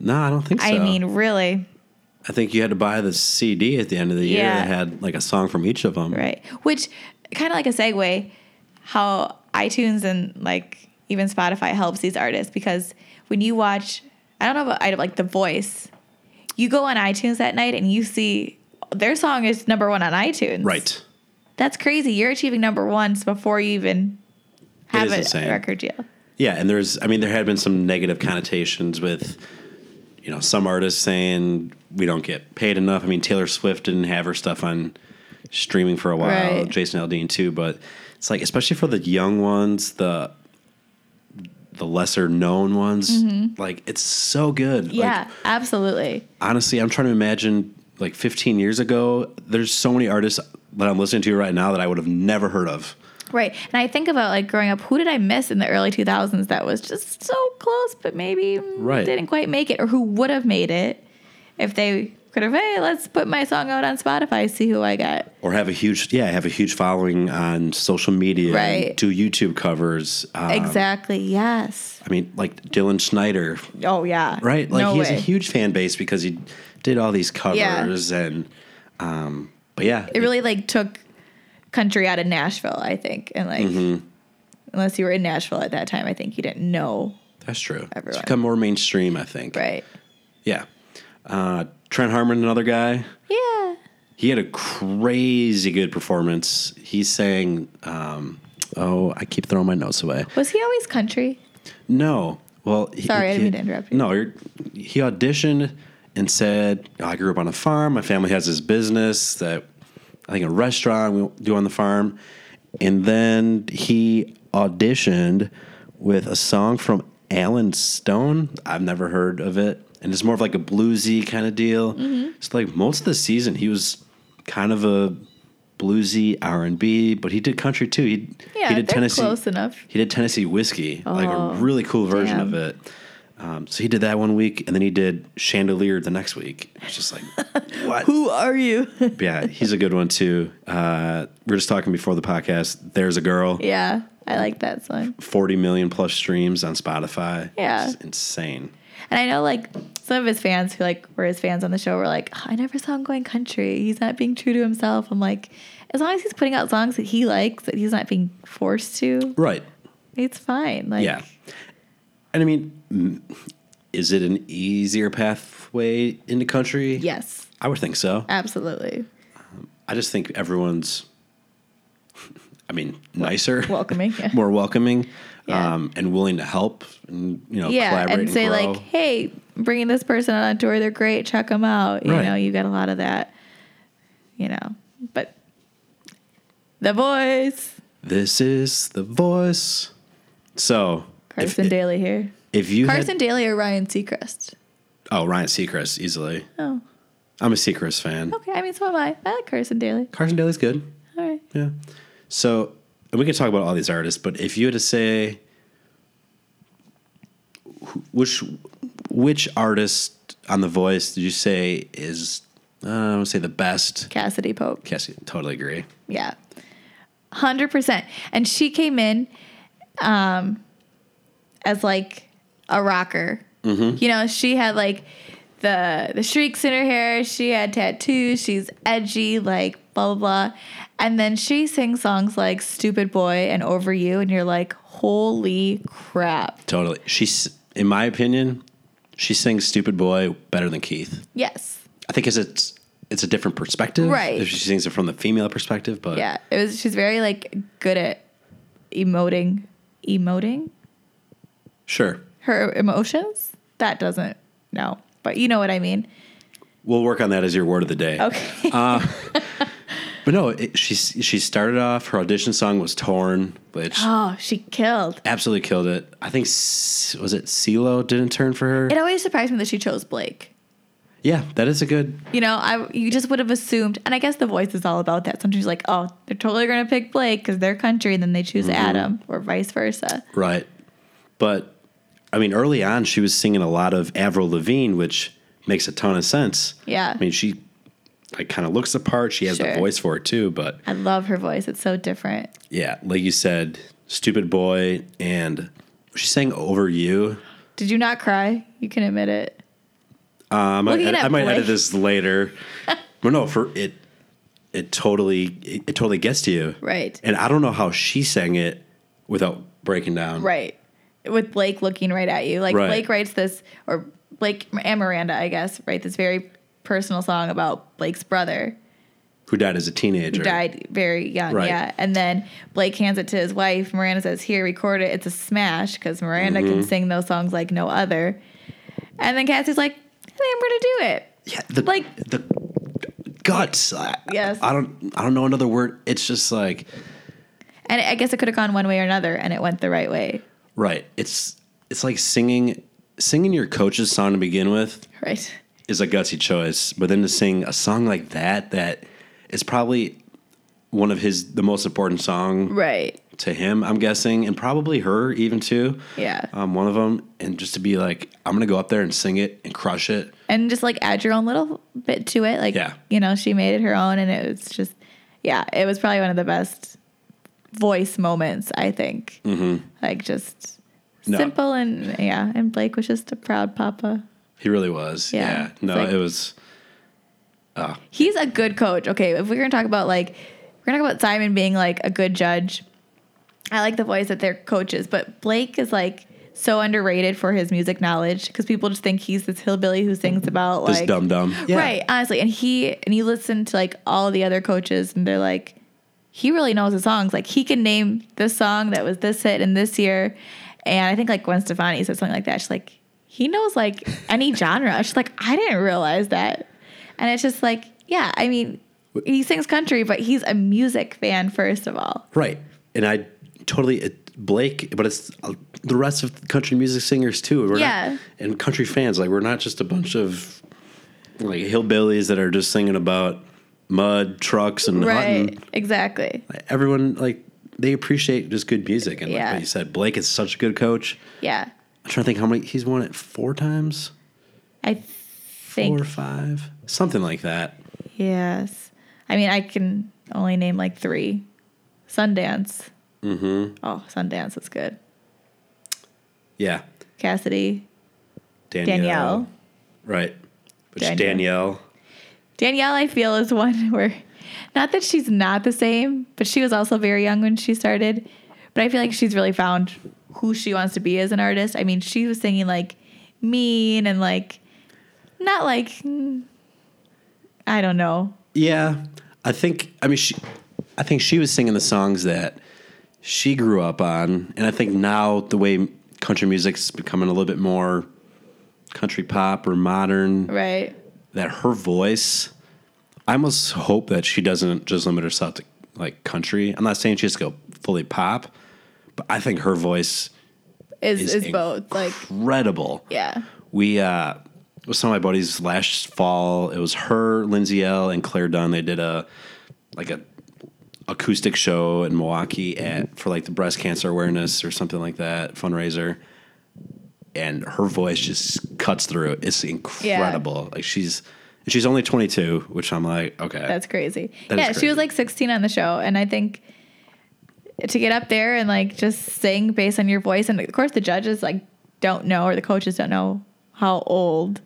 No, I don't think so. I mean, really. I think you had to buy the CD at the end of the year that had like a song from each of them. Right. Which, kind of like a segue, how iTunes and like... Even Spotify helps these artists, because when you watch, I don't know about like The Voice, you go on iTunes that night and you see their song is number 1 on iTunes. Right. That's crazy. You're achieving number 1s before you even have a record deal. Yeah, and there had been some negative connotations with, you know, some artists saying we don't get paid enough. I mean, Taylor Swift didn't have her stuff on streaming for a while. Right. Jason Aldean too, but it's like, especially for the young ones, the lesser known ones, mm-hmm. like it's so good. Yeah, like, absolutely. Honestly, I'm trying to imagine like 15 years ago, there's so many artists that I'm listening to right now that I would have never heard of. Right. And I think about like growing up, who did I miss in the early 2000s that was just so close, but maybe didn't quite make it, or who would have made it if they could have, hey, let's put my song out on Spotify, see who I got. Or have a huge following on social media. Right. Do YouTube covers. Exactly, yes. I mean, like Dylan Schneider. Oh, yeah. Right? Like, he has a huge fan base because he did all these covers. Yeah. And, but yeah. It really, like, took country out of Nashville, I think. And, like, mm-hmm. unless you were in Nashville at that time, I think you didn't know That's true. Everyone. It's become more mainstream, I think. Right. Yeah. Trent Harmon, another guy. Yeah. He had a crazy good performance. He sang, I keep throwing my notes away. Was he always country? No. Well, sorry, I didn't mean to interrupt you. No, he auditioned and said, I grew up on a farm. My family has this business that I think a restaurant we do on the farm. And then he auditioned with a song from Alan Stone. I've never heard of it. And it's more of like a bluesy kind of deal. Mm-hmm. It's like most of the season he was kind of a bluesy R&B, but he did country too. He did Tennessee. Close enough. He did Tennessee Whiskey, like a really cool version of it. So he did that one week, and then he did Chandelier the next week. It's just like, what? Who are you? Yeah, he's a good one too. We're just talking before the podcast. There's a Girl. Yeah, I like that song. 40 million plus streams on Spotify. Yeah, it's insane. And I know, like, some of his fans who, like, were his fans on the show were like, I never saw him going country. He's not being true to himself. I'm like, as long as he's putting out songs that he likes, that he's not being forced to. Right. It's fine. Like, yeah. And, I mean, is it an easier pathway into country? Yes. I would think so. Absolutely. I just think everyone's, nicer. Welcoming. Yeah. More welcoming. Yeah. And willing to help and, collaborate and say, grow. Like, hey, bringing this person on a tour, they're great. Check them out. You know, you got a lot of that, but The Voice. This is The Voice. So. Carson Daly here. If you Carson Daly or Ryan Seacrest? Oh, Ryan Seacrest, easily. Oh. I'm a Seacrest fan. Okay. So am I. I like Carson Daly. Carson Daly's good. All right. Yeah. So. And we can talk about all these artists, but if you had to say which artist on The Voice did you say is, I would say the best? Cassadee Pope. Cassadee, totally agree. Yeah. 100%. And she came in as like a rocker. Mm-hmm. She had like the shrieks in her hair. She had tattoos. She's edgy, like blah, blah, blah. And then she sings songs like Stupid Boy and Over You, and you're like, holy crap. Totally. She's, in my opinion, she sings Stupid Boy better than Keith. Yes. I think it's a different perspective. Right. If she sings it from the female perspective, but. Yeah. She's very, like, good at emoting. Emoting? Sure. Her emotions? That doesn't, no. But you know what I mean. We'll work on that as your word of the day. Okay. But no, she started off, her audition song was Torn, which... Oh, she killed. Absolutely killed it. I think, was it CeeLo didn't turn for her? It always surprised me that she chose Blake. Yeah, that is a good... You just would have assumed, and I guess The Voice is all about that. Sometimes you're like, oh, they're totally going to pick Blake because they're country, and then they choose Adam, or vice versa. Right. But, early on, she was singing a lot of Avril Lavigne, which makes a ton of sense. Yeah. She... like kind of looks the part. She has the voice for it too, but I love her voice. It's so different. Yeah, like you said, Stupid Boy, and she sang Over You. Did you not cry? You can admit it. I might edit this later. But no, for it, it totally gets to you, right? And I don't know how she sang it without breaking down, right? With Blake looking right at you, like right. Blake writes this, or Blake and Miranda, I guess, write this very personal song about Blake's brother who died as a teenager. Who died very young, right. Yeah. And then Blake hands it to his wife. Miranda says, here, record it. It's a smash because Miranda can sing those songs like no other. And then Cassie's like, I think I'm going to do it. Yeah, the guts. Yes. I don't know another word. It's just like... And I guess it could have gone one way or another, and it went the right way. Right. It's like singing your coach's song to begin with. Right. Is a gutsy choice, but then to sing a song like that is probably one of the most important song to him, I'm guessing, and probably her even too. Yeah, one of them, and just to be like, I'm gonna go up there and sing it and crush it, and just like add your own little bit to it. Like, she made it her own, and it was just, it was probably one of the best voice moments, I think. Mm-hmm. Like just simple and Blake was just a proud papa. He really was. Yeah. No, like, it was. He's a good coach. Okay, if we're gonna talk about Simon being like a good judge. I like The Voice that they're coaches, but Blake is like so underrated for his music knowledge because people just think he's this hillbilly who sings about like this dumb. Yeah. Right, honestly. And you listen to like all the other coaches and they're like, he really knows the songs. Like he can name this song that was this hit in this year. And I think like Gwen Stefani said something like that. She's like, he knows like any genre. She's like, I didn't realize that. And it's just like, yeah, I mean, he sings country, but he's a music fan first of all. Right. And I totally, Blake, but it's the rest of country music singers too. We're not, and country fans, like we're not just a bunch of like hillbillies that are just singing about mud, trucks, and hunting. Exactly. Everyone, like, they appreciate just good music. And like you said, Blake is such a good coach. Yeah. I'm trying to think how many, he's won it 4 times? I think. 4 or 5? Something like that. Yes. I mean, I can only name like 3. Sundance. Mm-hmm. Oh, Sundance is good. Yeah. Cassadee. Danielle. Right. Which Danielle, I feel, is one where, not that she's not the same, but she was also very young when she started. But I feel like she's really found who she wants to be as an artist. I mean, she was singing like mean and like, not like, I don't know. Yeah. I think she was singing the songs that she grew up on. And I think now the way country music's becoming a little bit more country pop or modern. Right. That her voice, I almost hope that she doesn't just limit herself to like country. I'm not saying she has to go fully pop, but I think her voice is both like incredible. Yeah. We with some of my buddies last fall, it was her, Lindsay L, and Claire Dunn. They did a acoustic show in Milwaukee for like the breast cancer awareness or something like that fundraiser. And her voice just cuts through. It's incredible. Yeah. Like she's only 22, which I'm like, okay, that's crazy. That is crazy. She was like 16 on the show, and I think to get up there and like just sing based on your voice, and of course the judges like don't know or the coaches don't know how old,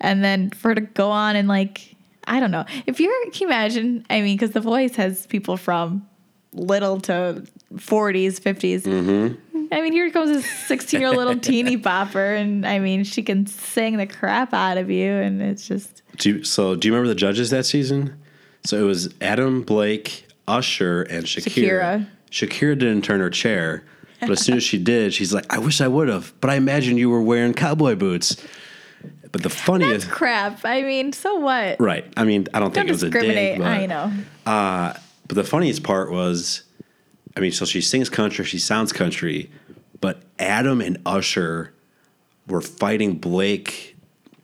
and then for her to go on and like I don't know if you're can you imagine? I mean, because The Voice has people from little to 40s, 50s. Mm-hmm. I mean, here comes this 16-year-old little teeny bopper, and I mean, she can sing the crap out of you, and it's just... Do you remember the judges that season? So it was Adam, Blake, Usher, and Shakira. Shakira didn't turn her chair, but as soon as she did, she's like, I wish I would have, but I imagine you were wearing cowboy boots. But the funniest... That's crap. I mean, so what? Right. I mean, I don't think it was a dig. But, I know. But the funniest part was... I mean, so she sings country, she sounds country, but Adam and Usher were fighting Blake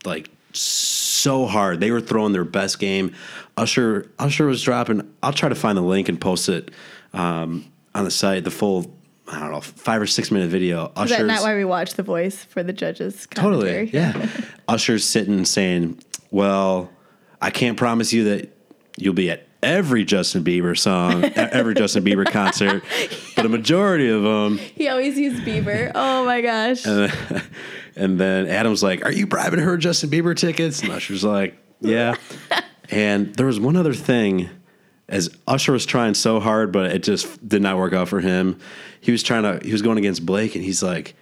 like so hard. They were throwing their best game. Usher was dropping. I'll try to find the link and post it on the site. The full, I don't know, 5 or 6 minute video. Is that not why we watch The Voice for the judges' commentary? Totally, yeah. Usher's sitting saying, "Well, I can't promise you that you'll be at." Every Justin Bieber song, every Justin Bieber concert, but a majority of them. He always used Bieber. Oh my gosh. And then Adam's like, are you bribing her Justin Bieber tickets? And Usher's like, yeah. And there was one other thing, as Usher was trying so hard, but it just did not work out for him. He was going against Blake, and he's like,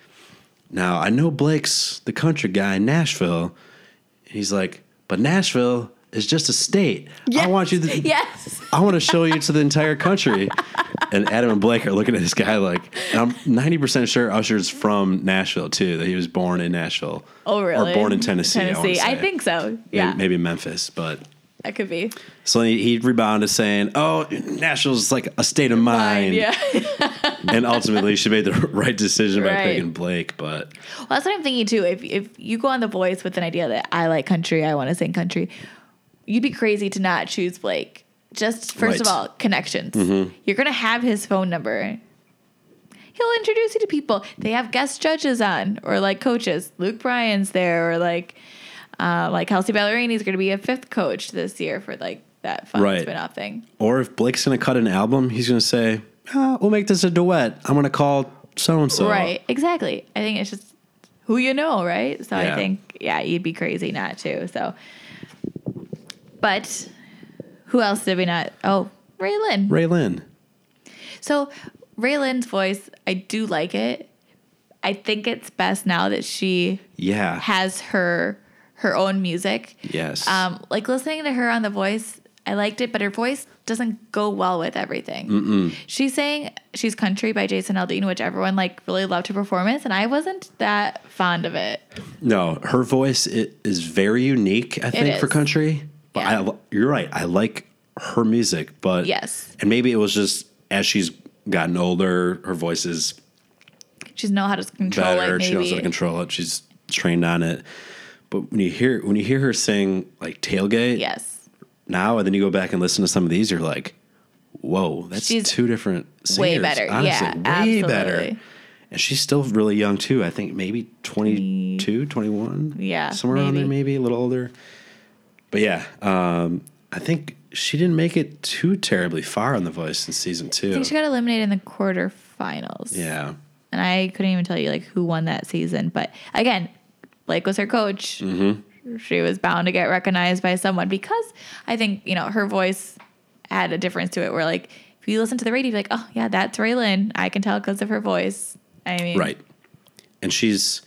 now I know Blake's the country guy in Nashville. And he's like, but Nashville, it's just a state. Yes. I want to show you to the entire country. And Adam and Blake are looking at this guy like, and I'm 90% sure Usher's from Nashville too, that he was born in Nashville. Oh, really? Or born in Tennessee. I think so. Yeah. Maybe Memphis, but. That could be. So he rebounded saying, oh, Nashville's like a state of mind. Yeah. And ultimately she made the right decision by picking Blake. But well, that's what I'm thinking too. If you go on The Voice with an idea that I like country, I want to sing country, you'd be crazy to not choose Blake. Just, first of all, connections. Mm-hmm. You're going to have his phone number. He'll introduce you to people. They have guest judges on or, like, coaches. Luke Bryan's there or, like Kelsea Ballerini is going to be a 5th coach this year for, like, that fun spin-off thing. Or if Blake's going to cut an album, he's going to say, we'll make this a duet. I'm going to call so-and-so. Right, exactly. I think it's just who you know, right? So I think, you'd be crazy not to, so... But who else did we not? Oh, RaeLynn. So RaeLynn's voice, I do like it. I think it's best now that she has her own music. Yes. Like listening to her on The Voice, I liked it, but her voice doesn't go well with everything. Mm-mm. She sang She's Country by Jason Aldean, which everyone like really loved her performance, and I wasn't that fond of it. No, her voice is very unique, I think, for country. But you're right. I like her music, but and maybe it was just as she's gotten older, her voice is better. She knows how to control it. She's trained on it. But when you hear her sing like Tailgate, now, and then you go back and listen to some of these, you're like, whoa, that's two different singers. Way better. Honestly, way better. And she's still really young, too. I think maybe 22, 21. Yeah. Somewhere around there, maybe a little older. But yeah, I think she didn't make it too terribly far on The Voice in season 2. I think she got eliminated in the quarterfinals. Yeah. And I couldn't even tell you like who won that season. But again, Blake was her coach. Mm-hmm. She was bound to get recognized by someone because I think, you know, her voice had a difference to it where, like, if you listen to the radio, you're like, oh, yeah, that's RaeLynn. I can tell because of her voice. I mean. Right. And she's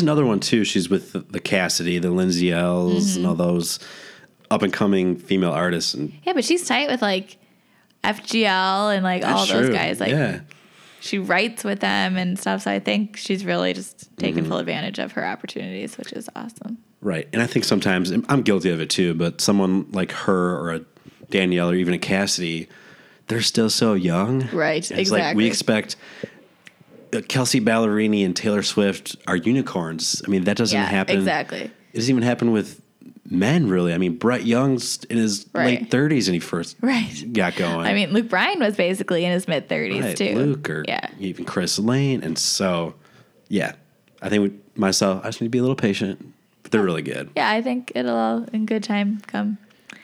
another one, too. She's with the Cassadee, the Lindsay L's, and all those up-and-coming female artists. And yeah, but she's tight with, like, FGL and, like, all those guys. Like, she writes with them and stuff. So I think she's really just taken full advantage of her opportunities, which is awesome. Right. And I think sometimes, I'm guilty of it too, but someone like her or a Danielle or even a Cassadee, they're still so young. Right. And it's like we expect Kelsea Ballerini and Taylor Swift are unicorns. I mean, that doesn't happen. Exactly. It doesn't even happen with men, really. I mean, Brett Young's in his late 30s when he first got going. I mean, Luke Bryan was basically in his mid 30s too. Luke or even Chris Lane. And so, I think I just need to be a little patient. They're really good. Yeah, I think it'll all in good time come.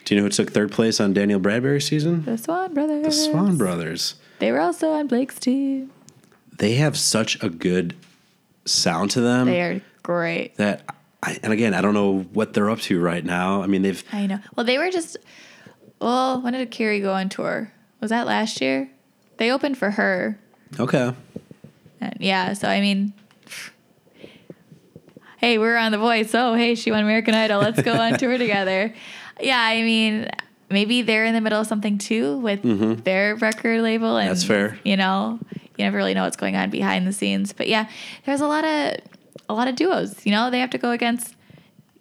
Do you know who took third place on Danielle Bradbury's season? The Swan Brothers. They were also on Blake's team. They have such a good sound to them. They are great. And again, I don't know what they're up to right now. I mean, I know. Well, they were just... Well, when did Carrie go on tour? Was that last year? They opened for her. Okay. And so I mean... Hey, we're on The Voice. Oh, hey, she won American Idol. Let's go on tour together. Yeah, I mean, maybe they're in the middle of something, too, with their record label. And, that's fair. You know, you never really know what's going on behind the scenes. But, yeah, there's a lot of duos. You know, they have to go against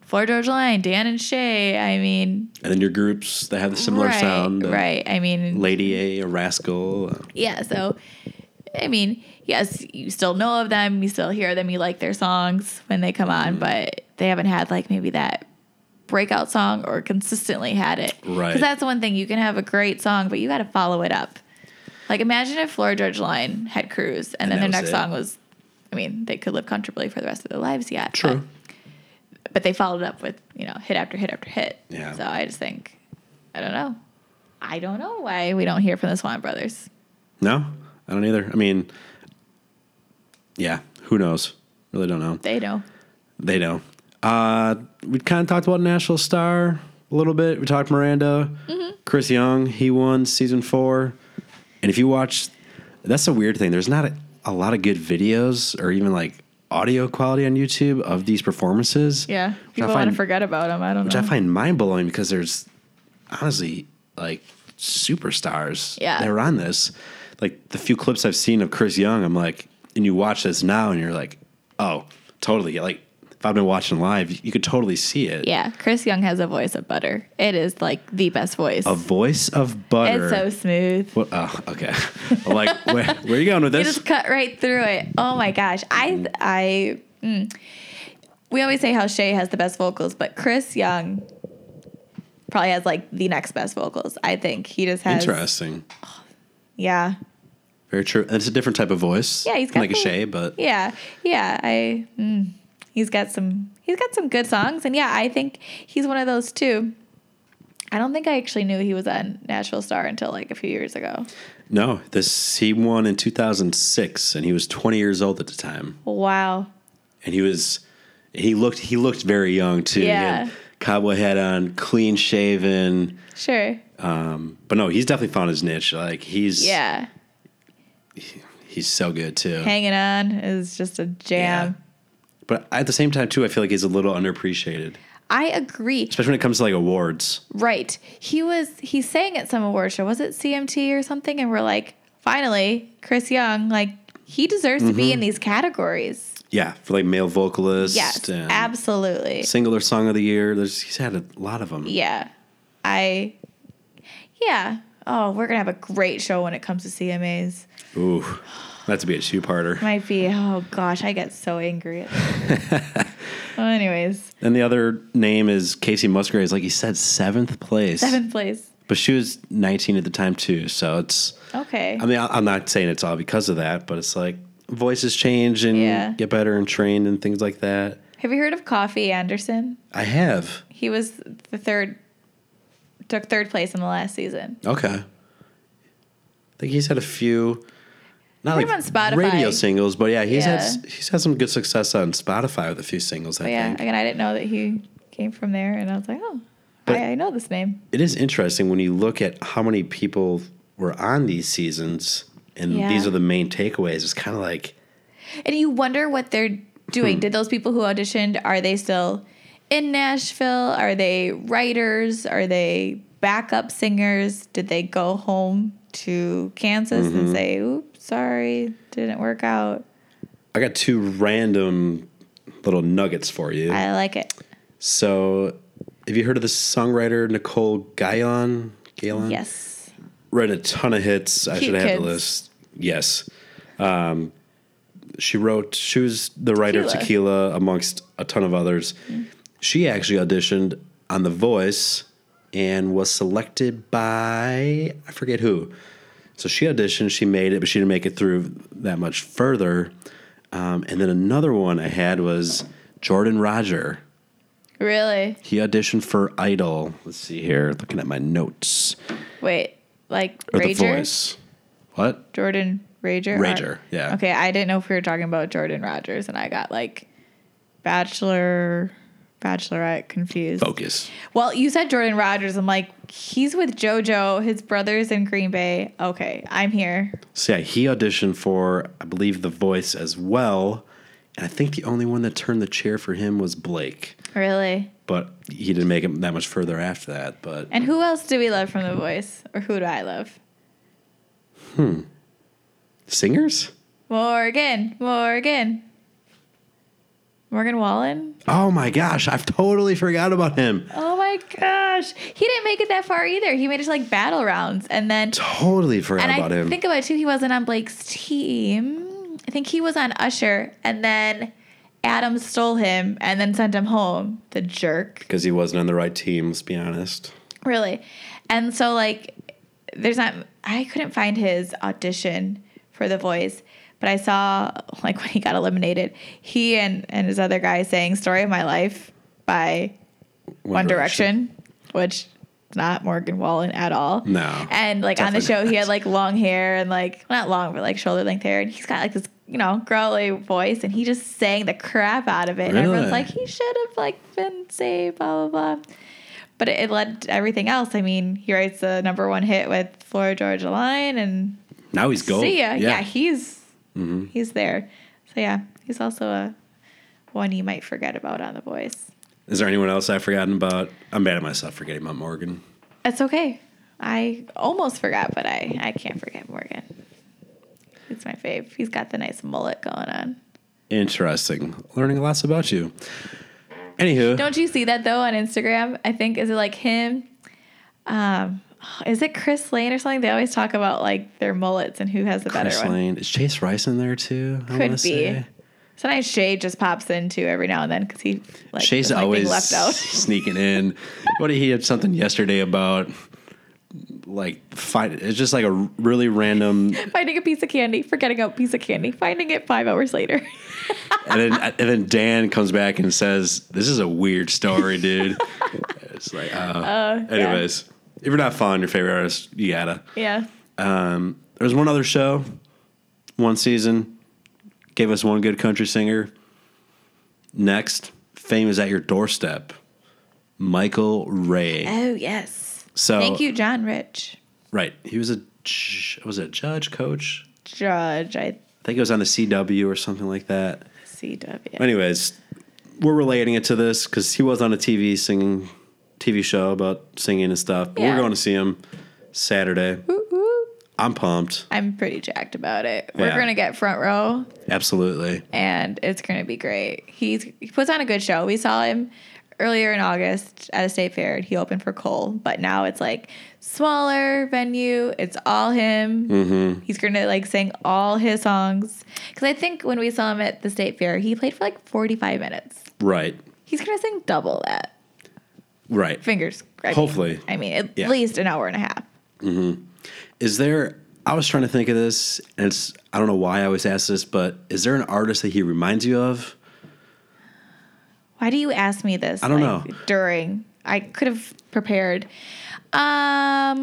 Flor Georgia Line, Dan and Shay. I mean. And then your groups that have a similar sound. Right, I mean. Lady A, Rascal. Yeah, so, I mean. Yes, you still know of them, you still hear them, you like their songs when they come on, but they haven't had like maybe that breakout song or consistently had it. Right. Because that's the one thing, you can have a great song, but you got to follow it up. Like imagine if Flor Georgia Line had Cruise and then their next song was, I mean, they could live comfortably for the rest of their lives yet. True. But they followed up with, you know, hit after hit after hit. Yeah. So I just think, I don't know why we don't hear from the Swan Brothers. No, I don't either. I mean... Yeah, who knows? Really don't know. They know. We kind of talked about Nashville Star a little bit. We talked Miranda. Mm-hmm. Chris Young, he won season 4. And if you watch, that's a weird thing. There's not a lot of good videos or even like audio quality on YouTube of these performances. Yeah, people want to forget about them. I don't know. Which I find mind-blowing because there's honestly like superstars that were on this. Like the few clips I've seen of Chris Young, I'm like... And you watch this now and you're like, oh, totally. Like, if I've been watching live, you could totally see it. Yeah. Chris Young has a voice of butter. It is like the best voice. A voice of butter. It's so smooth. What? Oh, okay. I'm like, where are you going with this? You just cut right through it. Oh, my gosh. We always say how Shay has the best vocals, but Chris Young probably has like the next best vocals. I think he just has. Interesting. Oh, yeah. Very true. And it's a different type of voice. Yeah, he's got like a Shay, but yeah. He's got some good songs, and yeah, I think he's one of those too. I don't think I actually knew he was on Nashville Star until like a few years ago. No, he won in 2006, and he was 20 years old at the time. Wow. And he looked very young too. Yeah. He had cowboy hat on, clean shaven. Sure. But no, he's definitely found his niche. Like he's He's so good, too. Hanging On is just a jam. Yeah. But at the same time, too, I feel like he's a little underappreciated. I agree. Especially when it comes to, like, awards. Right. He sang at some award show. Was it CMT or something? And we're like, finally, Chris Young, like, he deserves to be in these categories. Yeah, for, like, male vocalist. Yes, and absolutely. Singular Song of the Year. He's had a lot of them. Yeah. Oh, we're going to have a great show when it comes to CMAs. Ooh, that's to be a two-parter. Might be. Oh, gosh, I get so angry at that. Well, anyways. And the other name is Kacey Musgraves. Like you said, 7th place. 7th place. But she was 19 at the time, too, so it's... Okay. I mean, I'm not saying it's all because of that, but it's like voices change and get better and trained and things like that. Have you heard of Coffee Anderson? I have. He was took 3rd place in the last season. Okay. I think he's had a few, not like on Spotify. Radio singles, but yeah, he's had some good success on Spotify with a few singles, I think. Yeah, again, I didn't know that he came from there, and I was like, oh, I know this name. It is interesting when you look at how many people were on these seasons, and these are the main takeaways. It's kind of like... And you wonder what they're doing. Did those people who auditioned, are they still... in Nashville? Are they writers? Are they backup singers? Did they go home to Kansas and say, oops, sorry, didn't work out? I got 2 random little nuggets for you. I like it. So have you heard of the songwriter Nicole Gayon? Gayon? Yes. Read a ton of hits. Cute I should have had the list. Yes. She was the writer of Tequila amongst a ton of others. She actually auditioned on The Voice and was selected by, I forget who. So she auditioned, she made it, but she didn't make it through that much further. And then another one I had was Jordan Roger. Really? He auditioned for Idol. Let's see here, looking at my notes. Wait, like or Rager? The Voice. What? Jordan Rager? Rager, yeah. Okay, I didn't know if we were talking about Jordan Rogers, and I got like Bachelorette confused. Focus. Well, you said Jordan Rogers. I'm like, he's with JoJo. His brother's in Green Bay. Okay, I'm here. So yeah, he auditioned for, I believe, The Voice as well. And I think the only one that turned the chair for him was Blake. Really? But he didn't make it that much further after that. But and who else do we love from The Voice? Or who do I love? Singers? Morgan Wallen? Oh, my gosh. I've totally forgot about him. Oh, my gosh. He didn't make it that far either. He made it to, like, battle rounds. And then... Totally forgot about him. And I think about it, too. He wasn't on Blake's team. I think he was on Usher. And then Adam stole him and then sent him home. The jerk. Because he wasn't on the right team, let's be honest. Really. And so, like, there's not... I couldn't find his audition for The Voice. But I saw, like, when he got eliminated, he and his other guy sang Story of My Life by One Direction, which is not Morgan Wallen at all. No. And, like, on the show, he had, like, long hair and, like, not long, but, like, shoulder-length hair. And he's got, like, this, you know, growly voice. And he just sang the crap out of it. Really? And everyone's like, he should have, like, been saved, blah, blah, blah. But it led to everything else. I mean, he writes the #1 hit with Flora Georgia Line. And now he's gold. See ya. Yeah, he's... He's there. So, yeah, he's also a one you might forget about on The Voice. Is there anyone else I've forgotten about? I'm bad at myself forgetting about Morgan. That's okay. I almost forgot, but I can't forget Morgan. He's my fave. He's got the nice mullet going on. Interesting. Learning lots about you. Anywho. Don't you see that, though, on Instagram? I think, is it like him? Is it Chris Lane or something? They always talk about, like, their mullets and who has the better one. Chris Lane. Is Chase Rice in there, too? Could be. Sometimes Shay just pops in, too, every now and then because he, like, Shay's always left out. Sneaking in. What did he have something yesterday about, like, it's just, like, a really random. Finding a piece of candy. Forgetting a piece of candy. Finding it 5 hours later. and then Dan comes back and says, this is a weird story, dude. It's like, anyways. Yeah. If you're not following your favorite artist, you gotta. Yeah. There's one other show, one season, gave us one good country singer. Next, fame is at your doorstep. Michael Ray. Oh, yes. So thank you, John Rich. Right. He was a judge, coach? judge. I think it was on the CW or something like that. CW. Anyways, we're relating it to this because he was on a TV show about singing and stuff. But yeah. We're going to see him Saturday. Woo-woo. I'm pumped. I'm pretty jacked about it. We're going to get front row. Absolutely. And it's going to be great. He puts on a good show. We saw him earlier in August at a state fair. And he opened for Cole. But now it's like smaller venue. It's all him. Mm-hmm. He's going to like sing all his songs. Because I think when we saw him at the state fair, he played for like 45 minutes. Right. He's going to sing double that. Right. Fingers. Hopefully. At least an hour and a half. Mm-hmm. I was trying to think of this, and I don't know why I always ask this, but is there an artist that he reminds you of? Why do you ask me this? I don't know. I could have prepared. I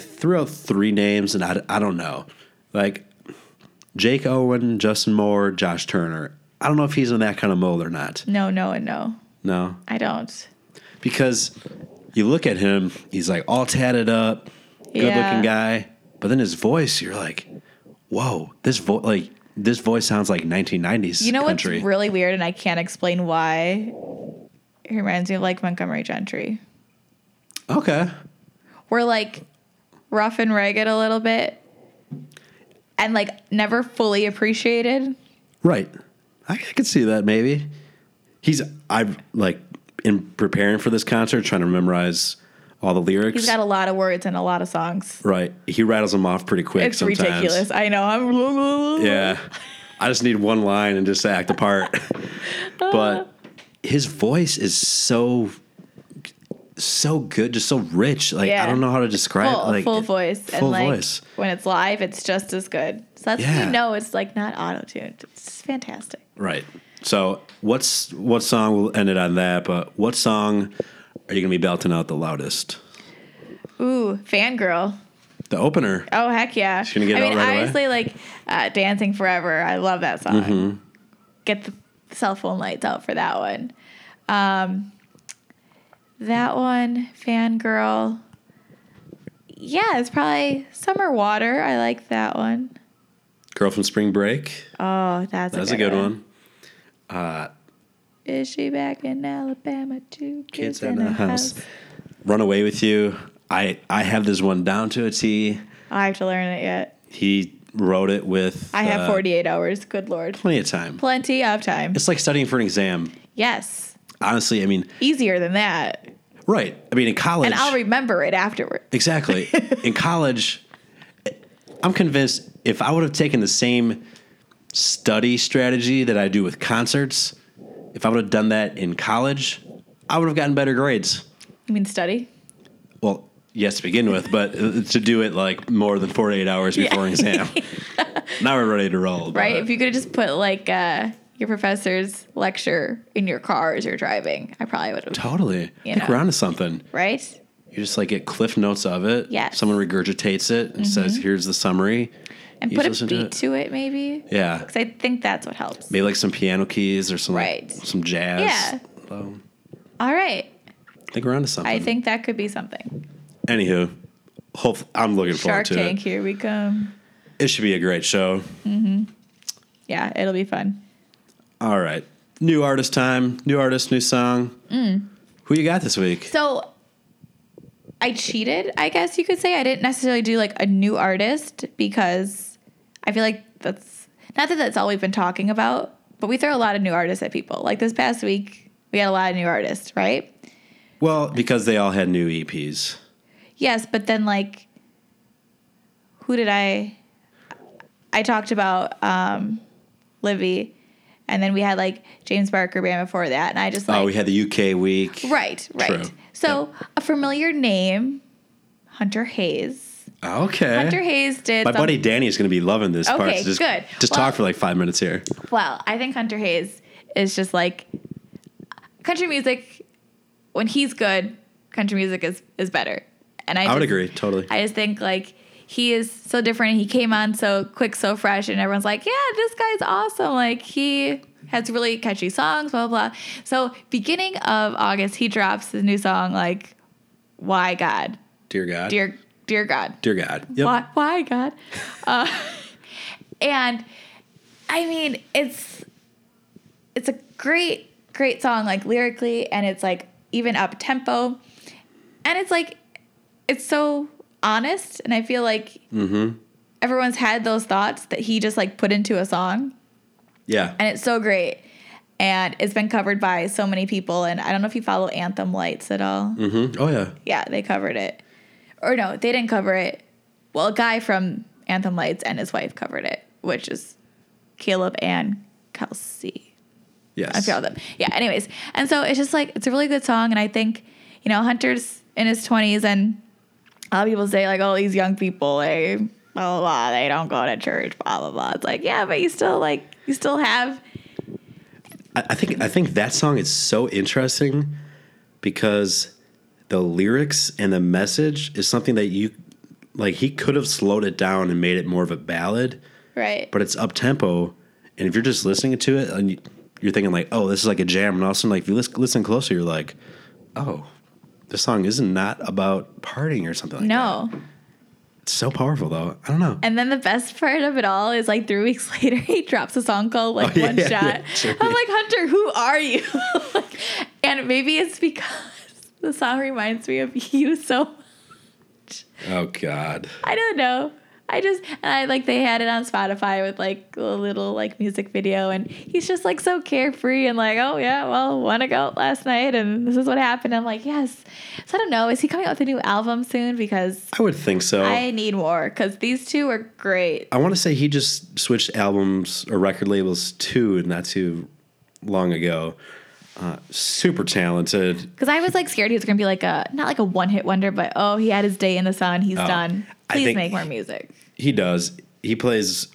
threw out three names, and I don't know. Like Jake Owen, Justin Moore, Josh Turner. I don't know if he's in that kind of mold or not. No. No? I don't. Because you look at him, he's like all tatted up, good-looking guy. But then his voice, you're like, whoa, this voice sounds like 1990s country. What's really weird, and I can't explain why? It reminds me of like Montgomery Gentry. Okay. We're like rough and ragged a little bit and like never fully appreciated. Right. I could see that maybe. I've like in preparing for this concert, trying to memorize all the lyrics. He's got a lot of words and a lot of songs. Right. He rattles them off pretty quick sometimes. It's ridiculous. I know. Yeah. I just need one line and just act a part. But his voice is so good, just so rich. Like, I don't know how to describe it. Like, full voice. Full voice. When it's live, it's just as good. So that's when you know it's like not auto-tuned. It's fantastic. Right. So what song, we'll end it on that, but what song are you going to be belting out the loudest? Ooh, Fangirl. The opener. Oh, heck yeah. She's going to get it out right obviously, away. Dancing Forever. I love that song. Mm-hmm. Get the cell phone lights out for that one. That one, Fangirl. Yeah, it's probably Summer Water. I like that one. Girl from Spring Break. Oh, that's a good one. Is she back in Alabama too? Kids in the house. Run Away With You. I have this one down to a T. I have to learn it yet. He wrote it with... I have 48 hours. Good Lord. Plenty of time. Plenty of time. It's like studying for an exam. Yes. Honestly, easier than that. Right. In college... And I'll remember it afterward. Exactly. In college, I'm convinced if I would have taken the same study strategy that I do with concerts... If I would have done that in college, I would have gotten better grades. You mean study? Well, yes, to begin with, but to do it like more than 48 hours before an exam. Now we're ready to roll. Right? If you could have just put your professor's lecture in your car as you're driving, I probably would have. Totally. I think we're onto something. Right? You just get cliff notes of it. Yeah. Someone regurgitates it and says, here's the summary. And put a beat to it, maybe. Yeah. Because I think that's what helps. Maybe some piano keys or some some jazz. Yeah. All right. I think we're onto something. I think that could be something. Anywho, I'm looking forward to it. Shark Tank, here we come. It should be a great show. Mm-hmm. Yeah, it'll be fun. All right. New artist time. New artist, new song. Mm. Who you got this week? So... I cheated, I guess you could say. I didn't necessarily do a new artist because I feel like that's not that's all we've been talking about, but we throw a lot of new artists at people. This past week, we had a lot of new artists, right? Well, because they all had new EPs. Yes, but then who did I talked about Livvy, and then we had James Barker Band before that, and I just we had the UK week. Right. True. So, a familiar name, Hunter Hayes. Okay. Hunter Hayes did... My buddy Danny is going to be loving this part. Okay, so good. Just talk for 5 minutes here. Well, I think Hunter Hayes is just country music, when he's good, country music is better. And I would agree, totally. I just think he is so different. He came on so quick, so fresh, and everyone's like, yeah, this guy's awesome. He... has really catchy songs, blah, blah, blah. So beginning of August, he drops his new song, Why God? Dear God. Dear Dear God. Dear God. Yep. Why God? And I mean, it's a great song, like lyrically, and it's like even up tempo, and it's like it's so honest, and I feel like everyone's had those thoughts that he just like put into a song. Yeah. And it's so great. And it's been covered by so many people. And I don't know if you follow Anthem Lights at all. Mm-hmm. Oh, yeah. Yeah, they covered it. Or no, they didn't cover it. Well, a guy from Anthem Lights and his wife covered it, which is Caleb and Kelsea. Yes. I forgot them. Yeah, anyways. And so it's just like, it's a really good song. And I think, you know, Hunter's in his 20s. And a lot of people say, like, oh, these young people, they, blah, blah, blah, they don't go to church, blah, blah, blah. It's like, yeah, but you still, like, you still have... I think that song is so interesting because the lyrics and the message is something that you like. He could have slowed it down and made it more of a ballad, right? But it's up tempo, and if you're just listening to it and you're thinking like, "Oh, this is like a jam," and all of a sudden, like if you listen closer, you're like, "Oh, this song is not about partying or something like that." No. So powerful though. I don't know. And then the best part of it all is like 3 weeks later he drops a song called like One Shot. Yeah, sure. I'm like, Hunter, who are you? Like, and maybe it's because the song reminds me of you so much. Oh God. I don't know. I like they had it on Spotify with like a little like music video and he's just like so carefree and like, oh yeah, well, wanna go out last night and this is what happened. I'm like, yes. So I don't know. Is he coming out with a new album soon? Because I would think so. I need more because these two are great. I want to say he just switched albums or record labels too not too long ago. Super talented. Because I was like scared he was gonna be like a not like a one hit wonder, but oh, he had his day in the sun. He's done. Please make more music. He does. He plays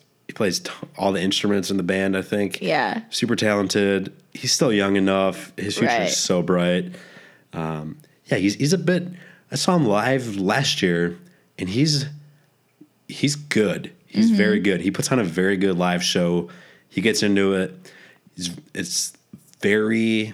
all the instruments in the band. I think. Yeah. Super talented. He's still young enough. His future is so bright. Yeah, he's a bit. I saw him live last year, and he's good. He's very good. He puts on a very good live show. He gets into it. It's very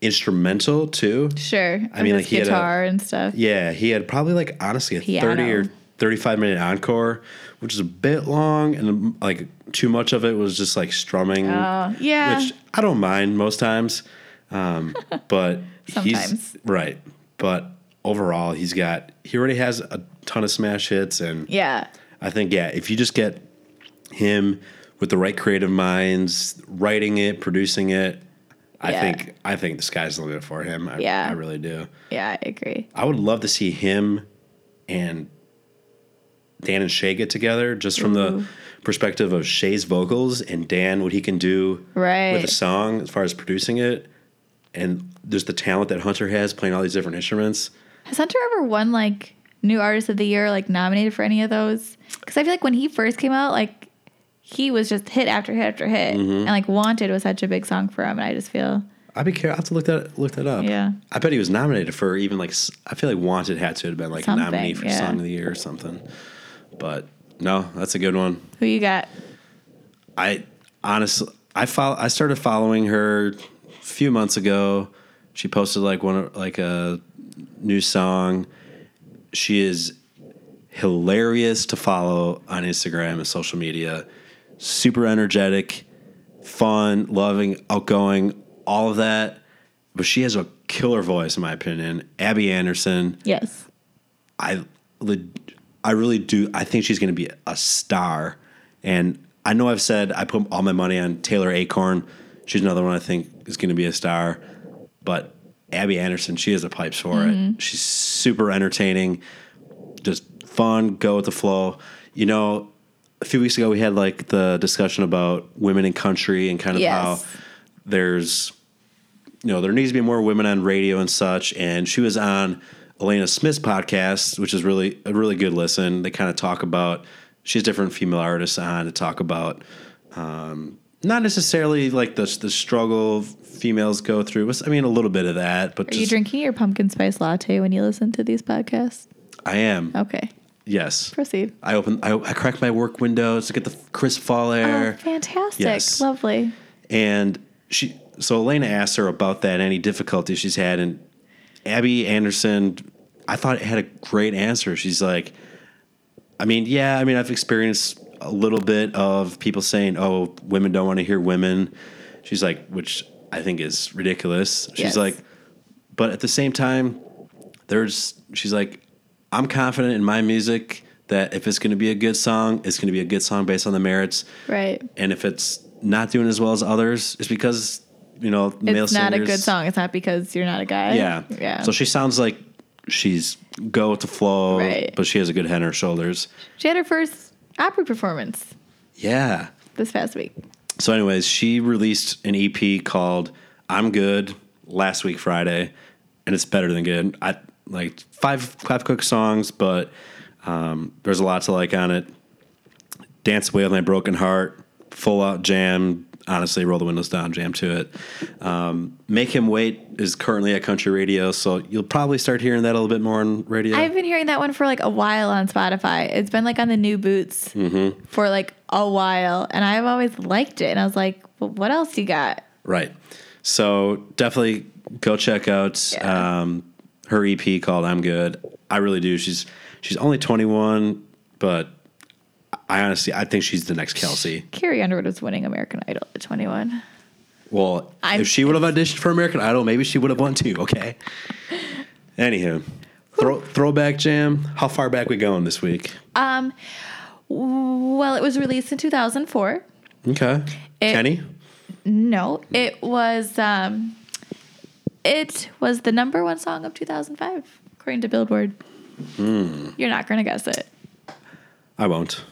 instrumental too. Sure. I mean, like he guitar had and stuff. Yeah, he had probably like honestly a piano. 30 or 35 minute encore, which is a bit long, and like too much of it was just like strumming. Yeah, which I don't mind most times, but sometimes he's right. But overall, he already has a ton of smash hits, and I think if you just get him with the right creative minds, writing it, producing it, I think the sky's the limit for him. I really do. Yeah, I agree. I would love to see him and Dan and Shay get together, just from the perspective of Shay's vocals and Dan, what he can do with a song as far as producing it. And there's the talent that Hunter has playing all these different instruments. Has Hunter ever won like New Artist of the Year, like nominated for any of those? Because I feel like when he first came out, like, he was just hit after hit after hit, and like "Wanted" was such a big song for him. And I just feel I'd be careful. I have to look that up. Yeah, I bet he was nominated for even like I feel like "Wanted" had to have been like something, a nominee for Song of the Year or something. But no, that's a good one. Who you got? I honestly, I started following her a few months ago. She posted like a new song. She is hilarious to follow on Instagram and social media. Super energetic, fun, loving, outgoing, all of that. But she has a killer voice, in my opinion. Abby Anderson. Yes. I really do. I think she's going to be a star. And I know I've said I put all my money on Taylor Acorn. She's another one I think is going to be a star. But Abby Anderson, she has the pipes for it. She's super entertaining, just fun, go with the flow. You know, a few weeks ago, we had like the discussion about women in country and kind of how there's, you know, there needs to be more women on radio and such. And she was on Elena Smith's podcast, which is really a really good listen. They kind of talk about, she has different female artists on to talk about, not necessarily like the struggle females go through. I mean, a little bit of that. But Are you drinking your pumpkin spice latte when you listen to these podcasts? I am. Okay. Yes. Proceed. I crack my work windows to get the crisp fall air. Oh, fantastic. Yes. Lovely. And so Elena asked her about that, any difficulties she's had. And Abby Anderson I thought it had a great answer. She's like, I mean, I've experienced a little bit of people saying, oh, women don't want to hear women. She's like, which I think is ridiculous. She's like, but at the same time, she's like, I'm confident in my music that if it's going to be a good song, it's going to be a good song based on the merits. Right. And if it's not doing as well as others, it's because, you know, male singers. It's not a good song. It's not because you're not a guy. Yeah. Yeah. So she sounds like she's go with the flow, right, but she has a good head on her shoulders. She had her first opera performance. Yeah. This past week. So anyways, she released an EP called I'm Good last week, Friday, and it's better than good. I like five quick songs, but there's a lot to like on it. Dance Away With My Broken Heart, full out jam, honestly, roll the windows down, jam to it. Make Him Wait is currently at country radio, so you'll probably start hearing that a little bit more on radio. I've been hearing that one for like a while on Spotify. It's been like on the new boots for like a while, and I've always liked it. And I was like, well, what else you got? Right. So definitely go check out her EP called I'm Good. I really do. She's only 21, but I think she's the next Kelsea. Carrie Underwood was winning American Idol at 21. Well, if she would have auditioned for American Idol, maybe she would have won too, okay? Anywho, throwback jam. How far back we going this week? Well, it was released in 2004. Okay. Kenny? No, it was the number one song of 2005, according to Billboard. You're not going to guess it. I won't.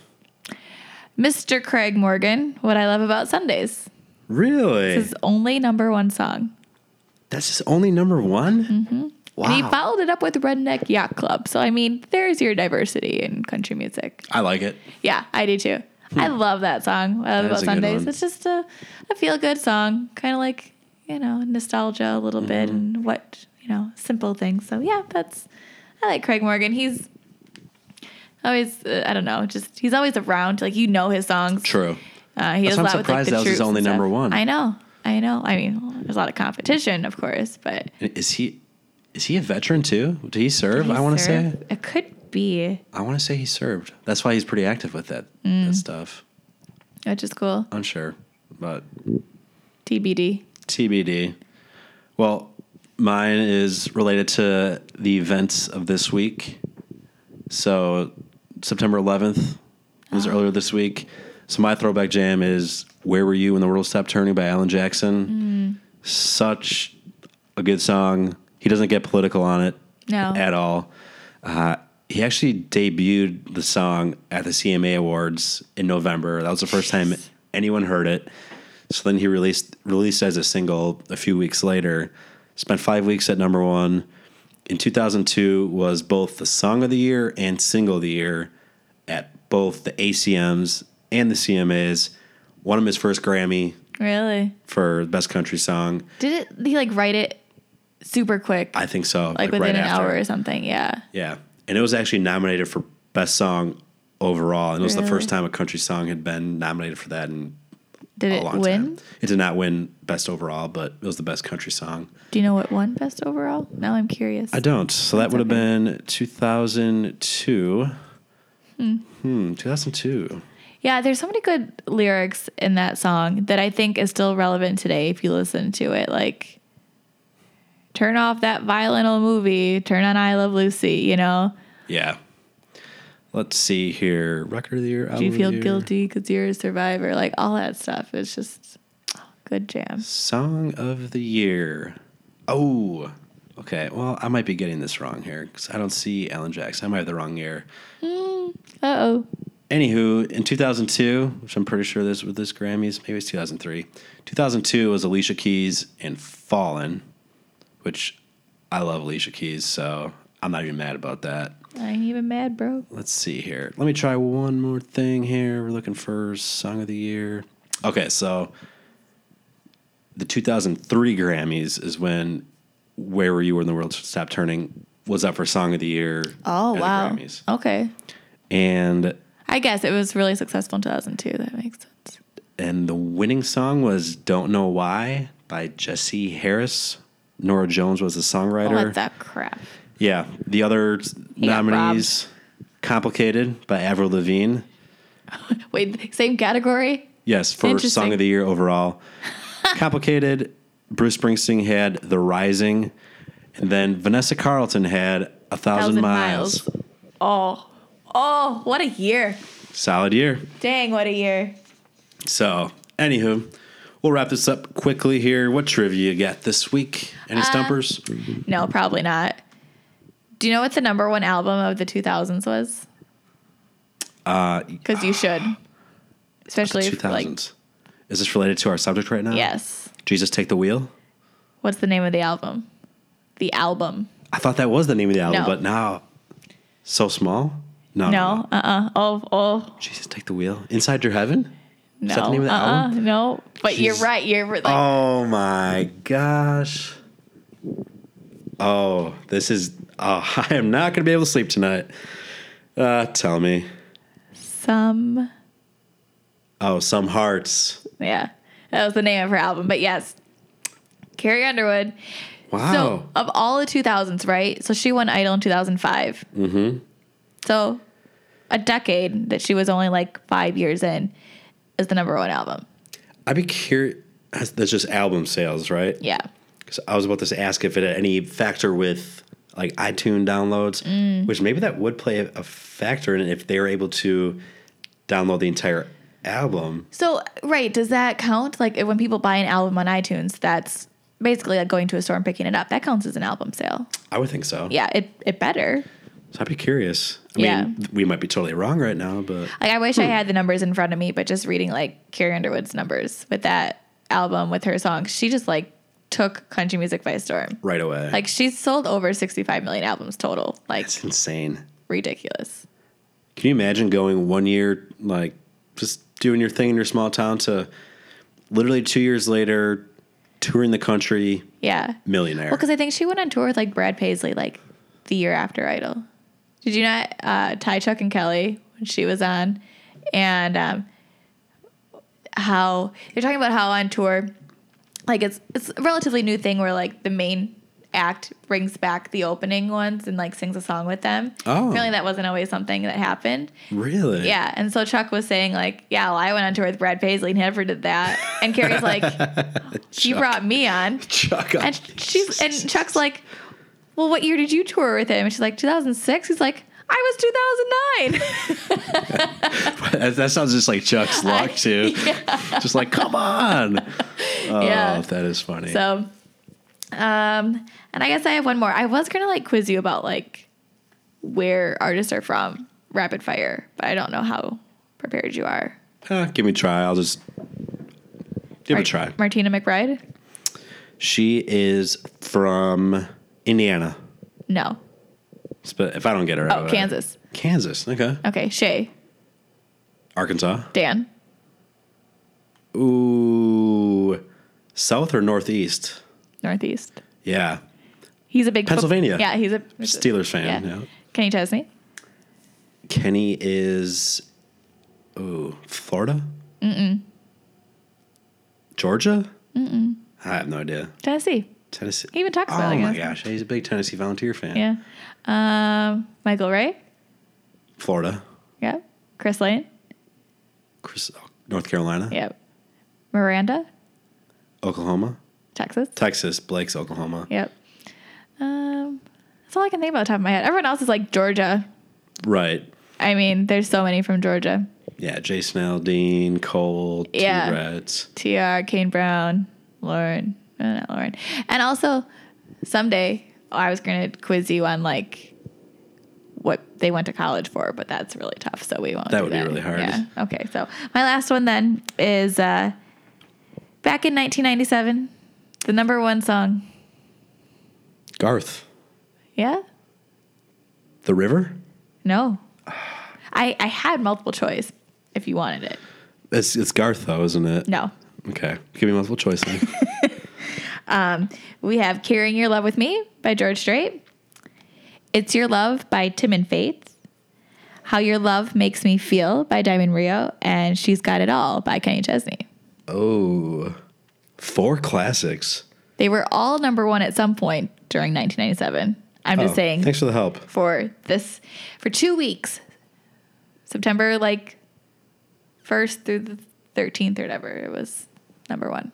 Mr. Craig Morgan, What I Love About Sundays. Really? It's his only number one song. That's his only number one? Mm-hmm. Wow. And he followed it up with Redneck Yacht Club. So, I mean, there's your diversity in country music. I like it. Yeah, I do too. I love that song, What I Love About Sundays. It's just a feel-good song. Kind of like, you know, nostalgia a little bit and what, you know, simple things. So, yeah, I like Craig Morgan. He's always, I don't know, just he's always around. Like, you know his songs. True. He does a lot with, like, the Troops. I'm surprised that was his only number one. I know. I mean, there's a lot of competition, of course, but is he a veteran too? Did he serve? I want to say it could be. I want to say he served. That's why he's pretty active with that stuff. Which is cool. Unsure, but TBD. Well, mine is related to the events of this week. So September 11th was earlier this week. So my throwback jam is Where Were You When the World Stopped Turning by Alan Jackson. Such a good song. He doesn't get political on it at all. He actually debuted the song at the CMA Awards in November. That was the first time anyone heard it. So then he released as a single a few weeks later. Spent 5 weeks at number one. In 2002 was both the Song of the Year and Single of the Year at both the ACMs and the CMAs. Won him his first Grammy. Really? For Best Country Song. Did he like write it super quick? I think so. Like within an hour or something, yeah. Yeah. And it was actually nominated for Best Song overall. And it was the first time a country song had been nominated for that in a long time. Did it win? It did not win Best Overall, but it was the Best Country Song. Do you know what won Best Overall? Now I'm curious. I don't. So that would have been 2002. 2002. Yeah, there's so many good lyrics in that song that I think is still relevant today if you listen to it. Like, turn off that violent old movie. Turn on I Love Lucy, you know? Yeah. Let's see here. Record of the year. Do you feel guilty because you're a survivor? Like, all that stuff. It's just good jam. Song of the year. Oh, okay. Well, I might be getting this wrong here because I don't see Alan Jackson. I might have the wrong year. Uh-oh. Anywho, in 2002, which I'm pretty sure this with this Grammys, maybe it's 2003. 2002 was Alicia Keys and Fallen, which I love Alicia Keys, so I'm not even mad about that. I ain't even mad, bro. Let's see here. Let me try one more thing here. We're looking for Song of the Year. Okay, so the 2003 Grammys is when Where Were You When the World Stopped Turning was up for Song of the Year. Oh, wow. Grammys. Okay. And I guess it was really successful in 2002. That makes sense. And the winning song was Don't Know Why by Jesse Harris. Nora Jones was the songwriter. Oh, that's that crap. Yeah. The other nominees, Complicated by Avril Lavigne. Wait, same category? Yes, for Song of the Year overall. Complicated, Bruce Springsteen had The Rising, and then Vanessa Carlton had A Thousand Miles. Oh, what a year. Solid year. Dang, what a year. So, anywho, we'll wrap this up quickly here. What trivia you got this week? Any stumpers? No, probably not. Do you know what the number one album of the 2000s was? Because you should. Especially the 2000s. Is this related to our subject right now? Yes. Jesus Take the Wheel? What's the name of the album? The album. I thought that was the name of the album, but now... So Small? No. Oh. Jesus Take the Wheel? Inside Your Heaven? No. Is that the name of the album? No. But Jesus. You're right. You're like, oh my gosh. Oh, this is... Oh, I am not going to be able to sleep tonight. Tell me. Some Hearts. Yeah. That was the name of her album. But yes, Carrie Underwood. Wow. So, of all the 2000s, right? So, she won Idol in 2005. Mm-hmm. So, a decade that she was only like 5 years in is the number one album. I'd be curious. That's just album sales, right? Yeah. Because I was about to ask if it had any factor with like iTunes downloads, which maybe that would play a factor in it if they were able to download the entire album. So, right. Does that count? Like, when people buy an album on iTunes, that's... basically, like going to a store and picking it up. That counts as an album sale. I would think so. Yeah, it better. So I'd be curious. I mean, we might be totally wrong right now, but... Like, I wish I had the numbers in front of me, but just reading, like, Carrie Underwood's numbers with that album, with her songs, she just, like, took country music by storm. Right away. Like, she's sold over 65 million albums total. Like, that's insane. Ridiculous. Can you imagine going 1 year, like, just doing your thing in your small town to literally 2 years later... touring the country, millionaire. Well, because I think she went on tour with, like, Brad Paisley, like, the year after Idol. Did you not? Ty, Chuck, and Kelly, when she was on, and how they're talking about how on tour, like, it's a relatively new thing where, like, the main act brings back the opening ones and, like, sings a song with them. Oh. Apparently that wasn't always something that happened. Really? Yeah. And so Chuck was saying, like, well, I went on tour with Brad Paisley and never did that. And Carrie's like, she brought me on. Chuck. And Chuck's like, well, what year did you tour with him? And she's like, 2006. He's like, I was 2009. That sounds just like Chuck's luck, too. Yeah. Just like, come on. Oh, yeah. That is funny. So... and I guess I have one more. I was going to like quiz you about like where artists are from rapid fire, but I don't know how prepared you are. Give me a try. I'll just give it a try. Martina McBride. She is from Indiana. No. But if I don't get her out. Oh, Kansas. Kansas. Okay. Okay. Shay. Arkansas. Dan. Ooh. South or Northeast? Northeast. Yeah. He's a big... Pennsylvania. He's a... Steelers fan. Yeah. Kenny Chesney. Kenny is... Ooh. Florida? Mm-mm. Georgia? Mm-mm. I have no idea. Tennessee. He even talks about it. Oh, my gosh. He's a big Tennessee Volunteer fan. Yeah. Michael Ray? Florida. Yeah. Chris Lane? North Carolina. Yeah. Miranda? Oklahoma. Texas. Blake's Oklahoma. Yep. That's all I can think about off the top of my head. Everyone else is like Georgia. Right. I mean, there's so many from Georgia. Yeah, Jason Aldean, Cole, T-Reds. TR, Kane Brown, Lauren. And also, someday, I was going to quiz you on like what they went to college for, but that's really tough, so we won't do that. That would be really hard. Yeah. Okay, so my last one then is back in 1997... The number one song. Garth. Yeah? The River? No. I had multiple choice if you wanted it. It's Garth, though, isn't it? No. Okay. Give me multiple choice then. We have Carrying Your Love With Me by George Strait. It's Your Love by Tim and Faith. How Your Love Makes Me Feel by Diamond Rio. And She's Got It All by Kenny Chesney. Oh. 4 classics. They were all number one at some point during 1997. I'm just saying. Thanks for the help. For 2 weeks, September 1st through the 13th or whatever, it was number one.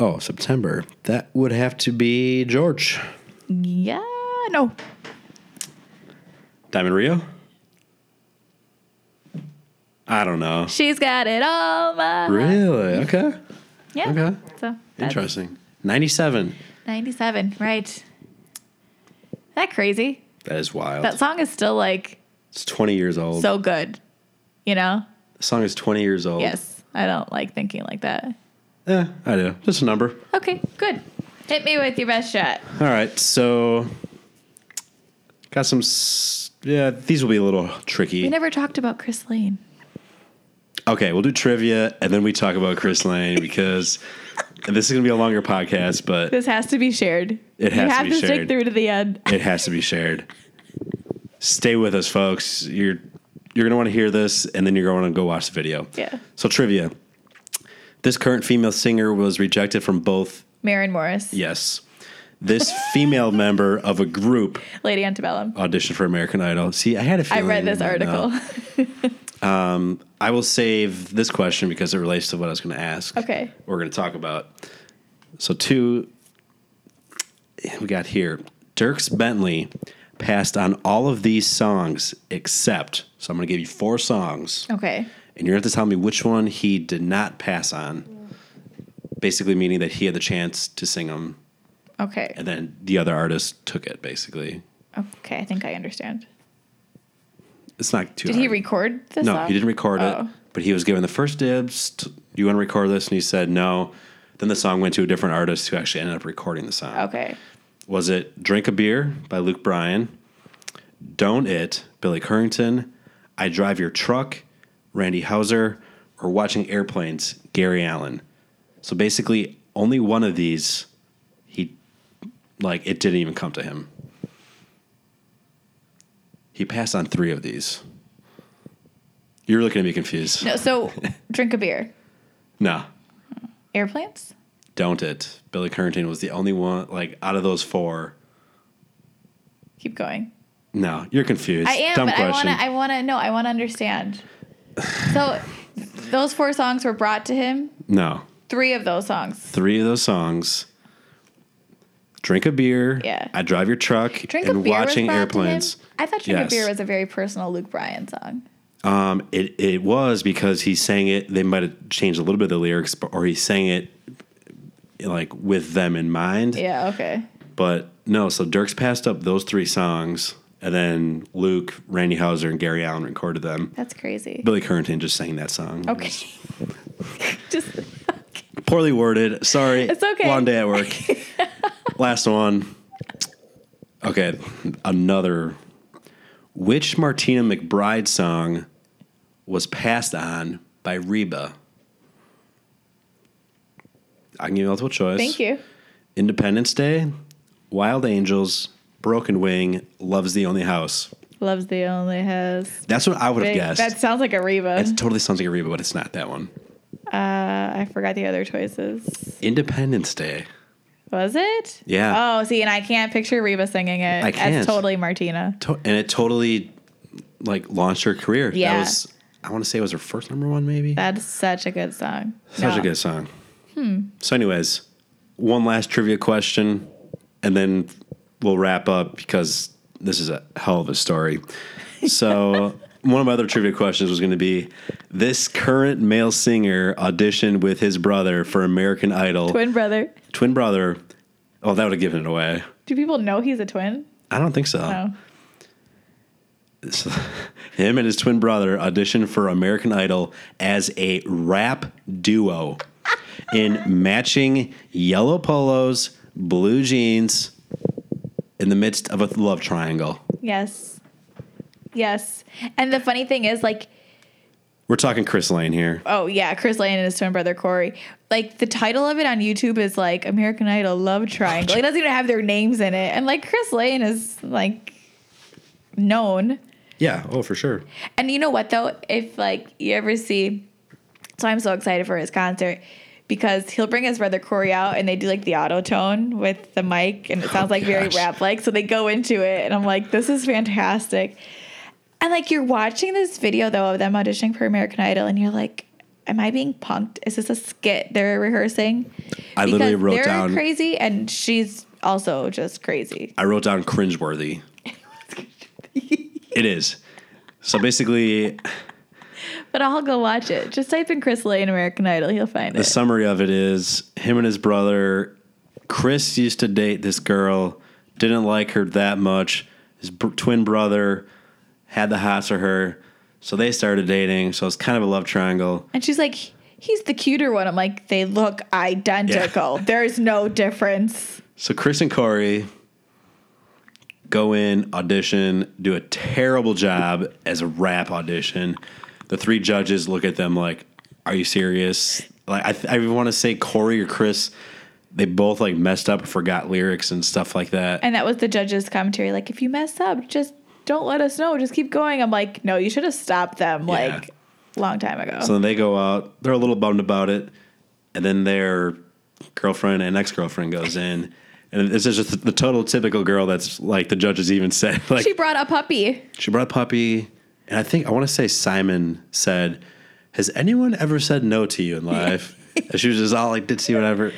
Oh, September. That would have to be George. Yeah. No. Diamond Rio? I don't know. She's got it all. Really? Okay. Yeah. Okay. So interesting. 97. Right. Isn't that crazy? That is wild. That song is still it's 20 years old. So good. You know? The song is 20 years old. Yes. I don't like thinking like that. Yeah, I do. Just a number. Okay, good. Hit me with your best shot. All right, so got some... these will be a little tricky. We never talked about Chris Lane. Okay, we'll do trivia, and then we talk about Chris Lane, because this is going to be a longer podcast, but... This has to be shared. It has to be shared. You have to stick through to the end. It has to be shared. Stay with us, folks. You're going to want to hear this, and then you're going to want to go watch the video. Yeah. So trivia. This current female singer was rejected from both... Maren Morris. Yes. This female member of a group... Lady Antebellum. Auditioned for American Idol. See, I had a feeling... I read this article. I will save this question because it relates to what I was going to ask. Okay. We're going to talk about. So we got here. Dierks Bentley passed on all of these songs except... So I'm going to give you 4 songs. Okay. And you're going to have to tell me which one he did not pass on. Basically meaning that he had the chance to sing them. Okay. And then the other artist took it, basically. Okay, I think I understand. It's not too hard. Did he record this song? No, he didn't record it. But he was given the first dibs. Do you want to record this? And he said no. Then the song went to a different artist who actually ended up recording the song. Okay. Was it Drink a Beer by Luke Bryan? Don't It, Billy Currington? I Drive Your Truck, Randy Houser, or Watching Airplanes, Gary Allen. So basically, only one of these, he, it didn't even come to him. He passed on 3 of these. You're looking at me confused. No, so, Drink a Beer. No. Airplanes? Don't It. Billy Currington was the only one, out of those 4. Keep going. No, you're confused. I am, but question. I want to understand. So, those 4 songs were brought to him? No. 3 of those songs. 3 of those songs. Drink a Beer. Yeah. I Drive Your Truck. Drink and a Beer Watching Airplanes. I thought Drink a Beer was a very personal Luke Bryan song. It was because he sang it. They might have changed a little bit of the lyrics, or he sang it with them in mind. Yeah. Okay. But no, so Dierks passed up those 3 songs. And then Luke, Randy Houser, and Gary Allen recorded them. That's crazy. Billy Currington just sang that song. Okay. Okay. Poorly worded. Sorry. It's okay. Long day at work. Last one. Okay. Another. Which Martina McBride song was passed on by Reba? I can give you multiple choice. Thank you. Independence Day, Wild Angels, Broken Wing, Love's the Only House. Love's the Only House. That's what I would have guessed. That sounds like a Reba. It totally sounds like a Reba, but it's not that one. I forgot the other choices. Independence Day. Was it? Yeah. Oh, see, and I can't picture Reba singing it. I can't. That's totally Martina. And it totally, launched her career. Yeah. That was, I want to say it was her first number one, maybe? That's such a good song. Such a good song. So anyways, one last trivia question, and then... We'll wrap up because this is a hell of a story. So one of my other trivia questions was going to be, this current male singer auditioned with his brother for American Idol. Twin brother. Oh, that would have given it away. Do people know he's a twin? I don't think so. No. So, him and his twin brother auditioned for American Idol as a rap duo in matching yellow polos, blue jeans... In the midst of a love triangle. Yes. Yes. And the funny thing is, we're talking Chris Lane here. Oh, yeah. Chris Lane and his twin brother, Corey. The title of it on YouTube is, American Idol Love Triangle. It doesn't even have their names in it. And, Chris Lane is, known. Yeah. Oh, for sure. And you know what, though? If, you ever see... So I'm so excited for his concert... because he'll bring his brother Corey out and they do like the autotune with the mic and it sounds like very rap-like. So they go into it and I'm like, this is fantastic. And like, you're watching this video though of them auditioning for American Idol and you're like, am I being punked? Is this a skit they're rehearsing? I literally wrote down. They're crazy and she's also just crazy. I wrote down cringeworthy. It is. So basically. But I'll go watch it. Just type in Chris Lane American Idol. He'll find it. The summary of it is him and his brother. Chris used to date this girl. Didn't like her that much. His twin brother had the hots for her. So they started dating. So it's kind of a love triangle. And she's like, he's the cuter one. I'm like, they look identical. Yeah. There's no difference. So Chris and Corey go in, audition, do a terrible job as a rap audition. The three judges look at them like, are you serious? Like, I want to say Corey or Chris, they both like messed up and forgot lyrics and stuff like that. And that was the judge's commentary. Like, if you mess up, just don't let us know. Just keep going. I'm like, no, you should have stopped them like long time ago. So then they go out. They're a little bummed about it. And then their girlfriend and ex-girlfriend goes in. And this is just the total typical girl that's like the judges even said. Like, she brought a puppy. And I think, I want to say Simon said, has anyone ever said no to you in life? And she was just all like ditzy, whatever.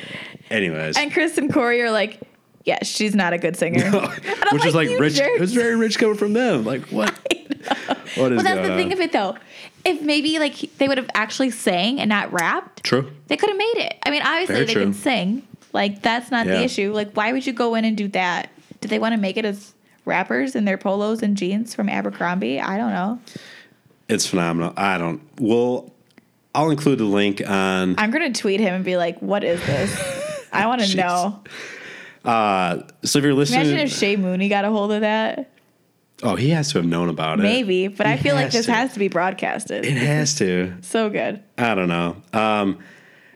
Anyways. And Chris and Corey are like, yeah, she's not a good singer. No. Which is like rich. Jerks. It was very rich coming from them. Like, what? What is that's the thing of it, though. If maybe like they would have actually sang and not rapped. True. They could have made it. I mean, obviously they can sing. Like, that's not the issue. Like, why would you go in and do that? Did they want to make it as rappers in their polos and jeans from Abercrombie? I don't know. It's phenomenal. Well, I'll include the link on. I'm going to tweet him and be like, what is this? I want to know. So if you're listening. Imagine if Shea Mooney got a hold of that. Oh, he has to have known about it. Maybe, but I feel like this has to be broadcasted. It has to. So good. I don't know.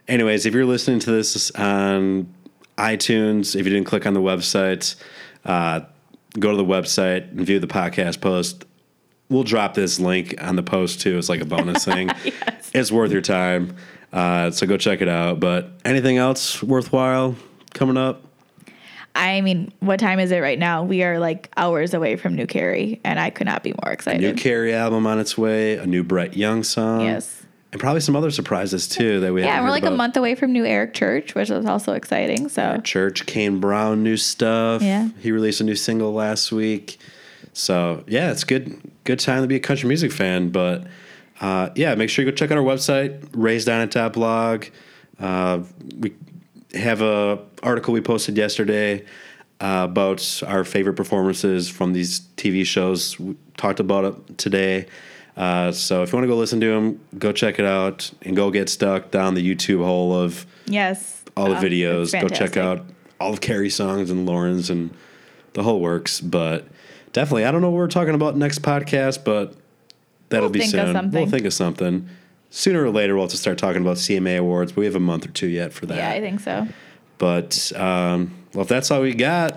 Anyways, if you're listening to this on iTunes, if you didn't click on the website, go to the website and view the podcast post. We'll drop this link on the post, too. It's like a bonus thing. Yes. It's worth your time. So go check it out. But anything else worthwhile coming up? I mean, what time is it right now? We are like hours away from new Carrie, and I could not be more excited. A new Carrie album on its way, a new Brett Young song. Yes. And probably some other surprises, too, that we haven't heard we're like about. A month away from new Eric Church, which is also exciting. So Eric Church, Kane Brown, new stuff. Yeah. He released a new single last week. So, yeah, it's good time to be a country music fan. But, yeah, make sure you go check out our website, raisedonit.blog. We have a article we posted yesterday about our favorite performances from these TV shows. We talked about it today. So if you want to go listen to them, go check it out and go get stuck down the YouTube hole of all the videos. Go check out all of Carrie's songs and Lauren's and the whole works. But definitely, I don't know what we're talking about next podcast, but that'll be soon. We'll think of something. Sooner or later, we'll have to start talking about CMA Awards, but we have a month or two yet for that. Yeah, I think so. But, well, if that's all we got.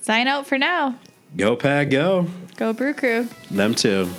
Sign out for now. Go, Pack, go. Go, Brew Crew. Them too.